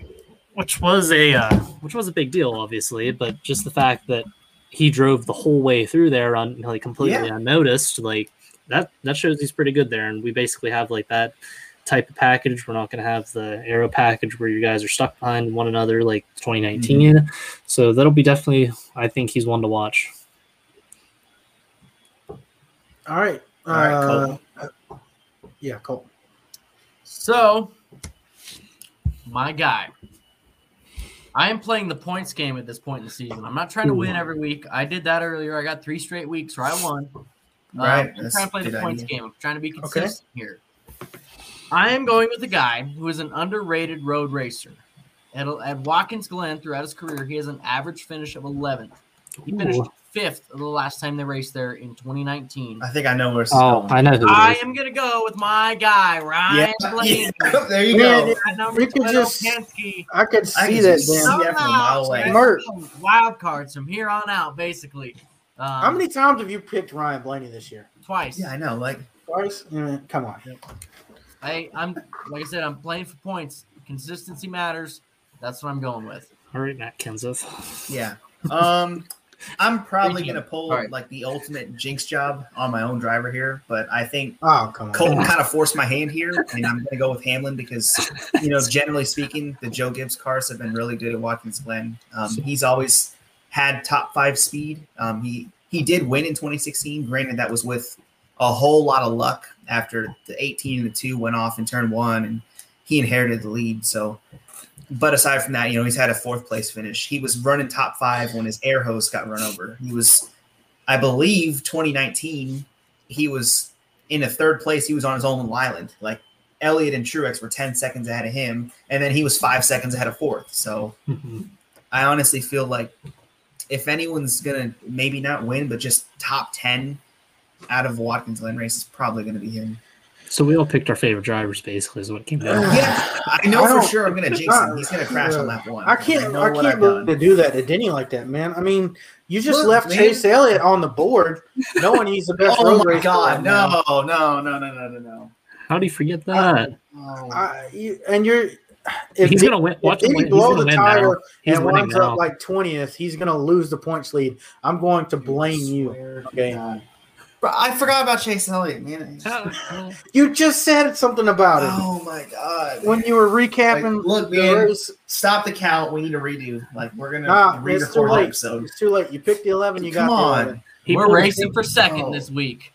which, was a, uh, which was a big deal, obviously, but just the fact that he drove the whole way through there on like completely yeah. unnoticed. Like that, that shows he's pretty good there. And we basically have like that type of package. We're not going to have the aero package where you guys are stuck behind one another, like twenty nineteen. Mm-hmm. So that'll be definitely, I think he's one to watch. All right. All right. Uh, Cole. Yeah. Cool. So my guy, I am playing the points game at this point in the season. I'm not trying to win every week. I did that earlier. I got three straight weeks where I won. Right. Um, I'm trying to play the points idea. game. I'm trying to be consistent okay. here. I am going with a guy who is an underrated road racer. At, at Watkins Glen, throughout his career, he has an average finish of eleventh. He Ooh. finished fifth the last time they raced there in twenty nineteen. I think I know where it's oh, going. I know who I is. am going to go with my guy, Ryan yeah. Blaney. Yeah. There you go. Man, we could just, I could see I could that damn yeah, from a mile away. Wild cards from here on out, basically. Um, How many times have you picked Ryan Blaney this year? Twice. Yeah, I know. Like twice? Mm, come on. I, I'm like I said, I'm playing for points. Consistency matters. That's what I'm going with. All right, Matt Kenseth. Yeah. Um. I'm probably going to pull right. like the ultimate jinx job on my own driver here, but I think oh, Colton kind of forced my hand here, and I'm going to go with Hamlin because, you know, generally speaking, the Joe Gibbs cars have been really good at Watkins Glen. Um, he's always had top five speed. Um, he, he did win in twenty sixteen. Granted, that was with a whole lot of luck after the eighteen and the two went off in turn one, and he inherited the lead, so – but aside from that, you know, he's had a fourth place finish. He was running top five when his air hose got run over. He was, I believe, twenty nineteen, he was in a third place. He was on his own island. Like Elliott and Truex were ten seconds ahead of him, and then he was five seconds ahead of fourth. So mm-hmm. I honestly feel like if anyone's going to maybe not win, but just top ten out of Watkins Glen race is probably going to be him. So we all picked our favorite drivers, basically, is what came out. Yeah, I know I for sure I'm going to jinx him. He's going to crash yeah. on lap one. I can't I, know I can't believe to do that to Denny like that, man. I mean, you just Look, left man. Chase Elliott on the board knowing he's the best oh road racer. Oh, my God. No, no, no, no, no, no, no. How do you forget that? I, I, you, and you're if he's going to win. If he blows the tire and winds now. up like twentieth, he's going to lose the points lead. I'm going to blame you. Okay. God. Bro, I forgot about Chase Elliott, man. Just, you just said something about it. Oh my God! When you were recapping, like, look, man, stop the count. We need to redo. Like we're gonna nah, read it's a too late. Episode. It's too late. You picked the eleven. You Come got on. The eleven. We're racing for second oh. this week.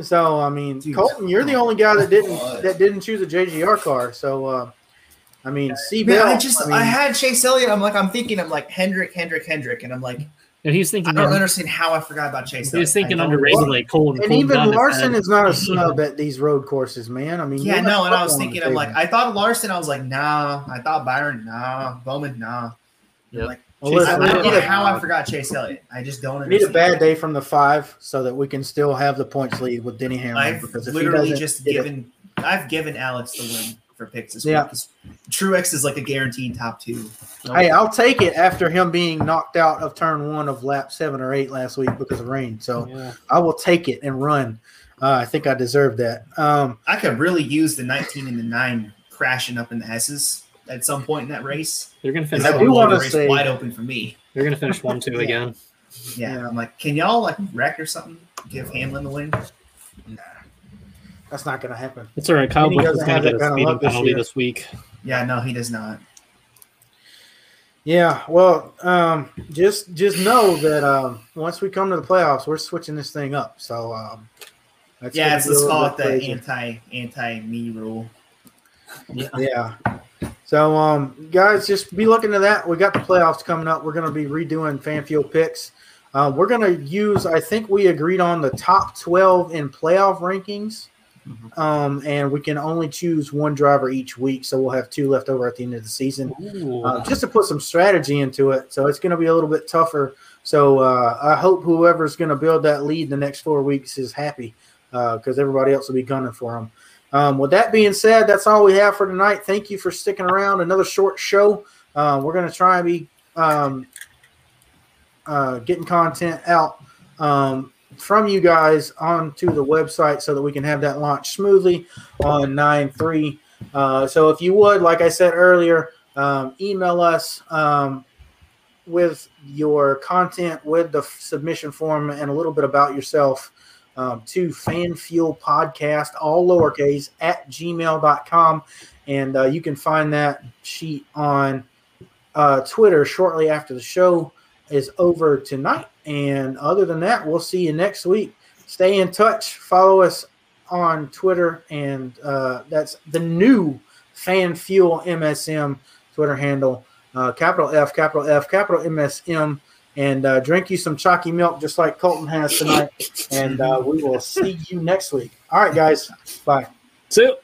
So I mean, Dude, Colton, you're the only guy that didn't God. that didn't choose a J G R car. So uh, I mean, see, man, I just I, mean, I had Chase Elliott. I'm like, I'm thinking, I'm like Hendrick, Hendrick, Hendrick, and I'm like. And he's thinking. I don't understand how I forgot about Chase. He's thinking underrated, like cold. And, and cold even Larson is not a snub at these road courses, man. I mean, yeah, no. And I was thinking, I'm like, I thought Larson. I was like, nah. I thought Byron, nah. Bowman, nah. Yep. Like, well, I, I don't know how I forgot Chase Elliott. I just don't. Understand. Need a bad day from the five so that we can still have the points lead with Denny Hamlin. I've because if literally he just given. It. I've given Alex the win. For picks this yeah. week. Truex is like a guaranteed top two. No hey, way. I'll take it after him being knocked out of turn one of lap seven or eight last week because of rain. So yeah. I will take it and run. Uh, I think I deserve that. Um, I could really use the nineteen and the nine crashing up in the S's at some point in that race. They're going to finish. I do want to say wide open for me. They're going to finish one two yeah. again. Yeah. yeah, I'm like, can y'all like wreck or something? Give Hamlin the win. Nah. That's not going to happen. It's all right. Kyle Busch is going to get a speeding penalty this, this week. Yeah, no, he does not. Yeah, well, um, just just know that um, once we come to the playoffs, we're switching this thing up. So, um, that's yeah, it's, let's call it the anti anti me rule. Yeah. yeah. So, um, guys, just be looking to that. We got the playoffs coming up. We're going to be redoing fan fuel picks. Uh, we're going to use. I think we agreed on the top twelve in playoff rankings. Mm-hmm. Um, and we can only choose one driver each week, so we'll have two left over at the end of the season uh, just to put some strategy into it. So it's going to be a little bit tougher. So uh, I hope whoever's going to build that lead the next four weeks is happy because uh, everybody else will be gunning for them. Um, with that being said, that's all we have for tonight. Thank you for sticking around. Another short show. Uh, we're going to try and be um, uh, getting content out um from you guys onto the website so that we can have that launch smoothly on nine three. Uh, so if you would, like I said earlier, um, email us um, with your content, with the submission form, and a little bit about yourself um, to fanfuelpodcast, all lowercase, at gmail dot com. And uh, you can find that sheet on uh, Twitter shortly after the show is over tonight. And other than that, we'll see you next week. Stay in touch. Follow us on Twitter, and uh, that's the new Fan Fuel M S M Twitter handle, uh, capital F, capital F, capital M S M, and uh, drink you some chalky milk just like Colton has tonight, and uh, we will see you next week. All right, guys. Bye. See you.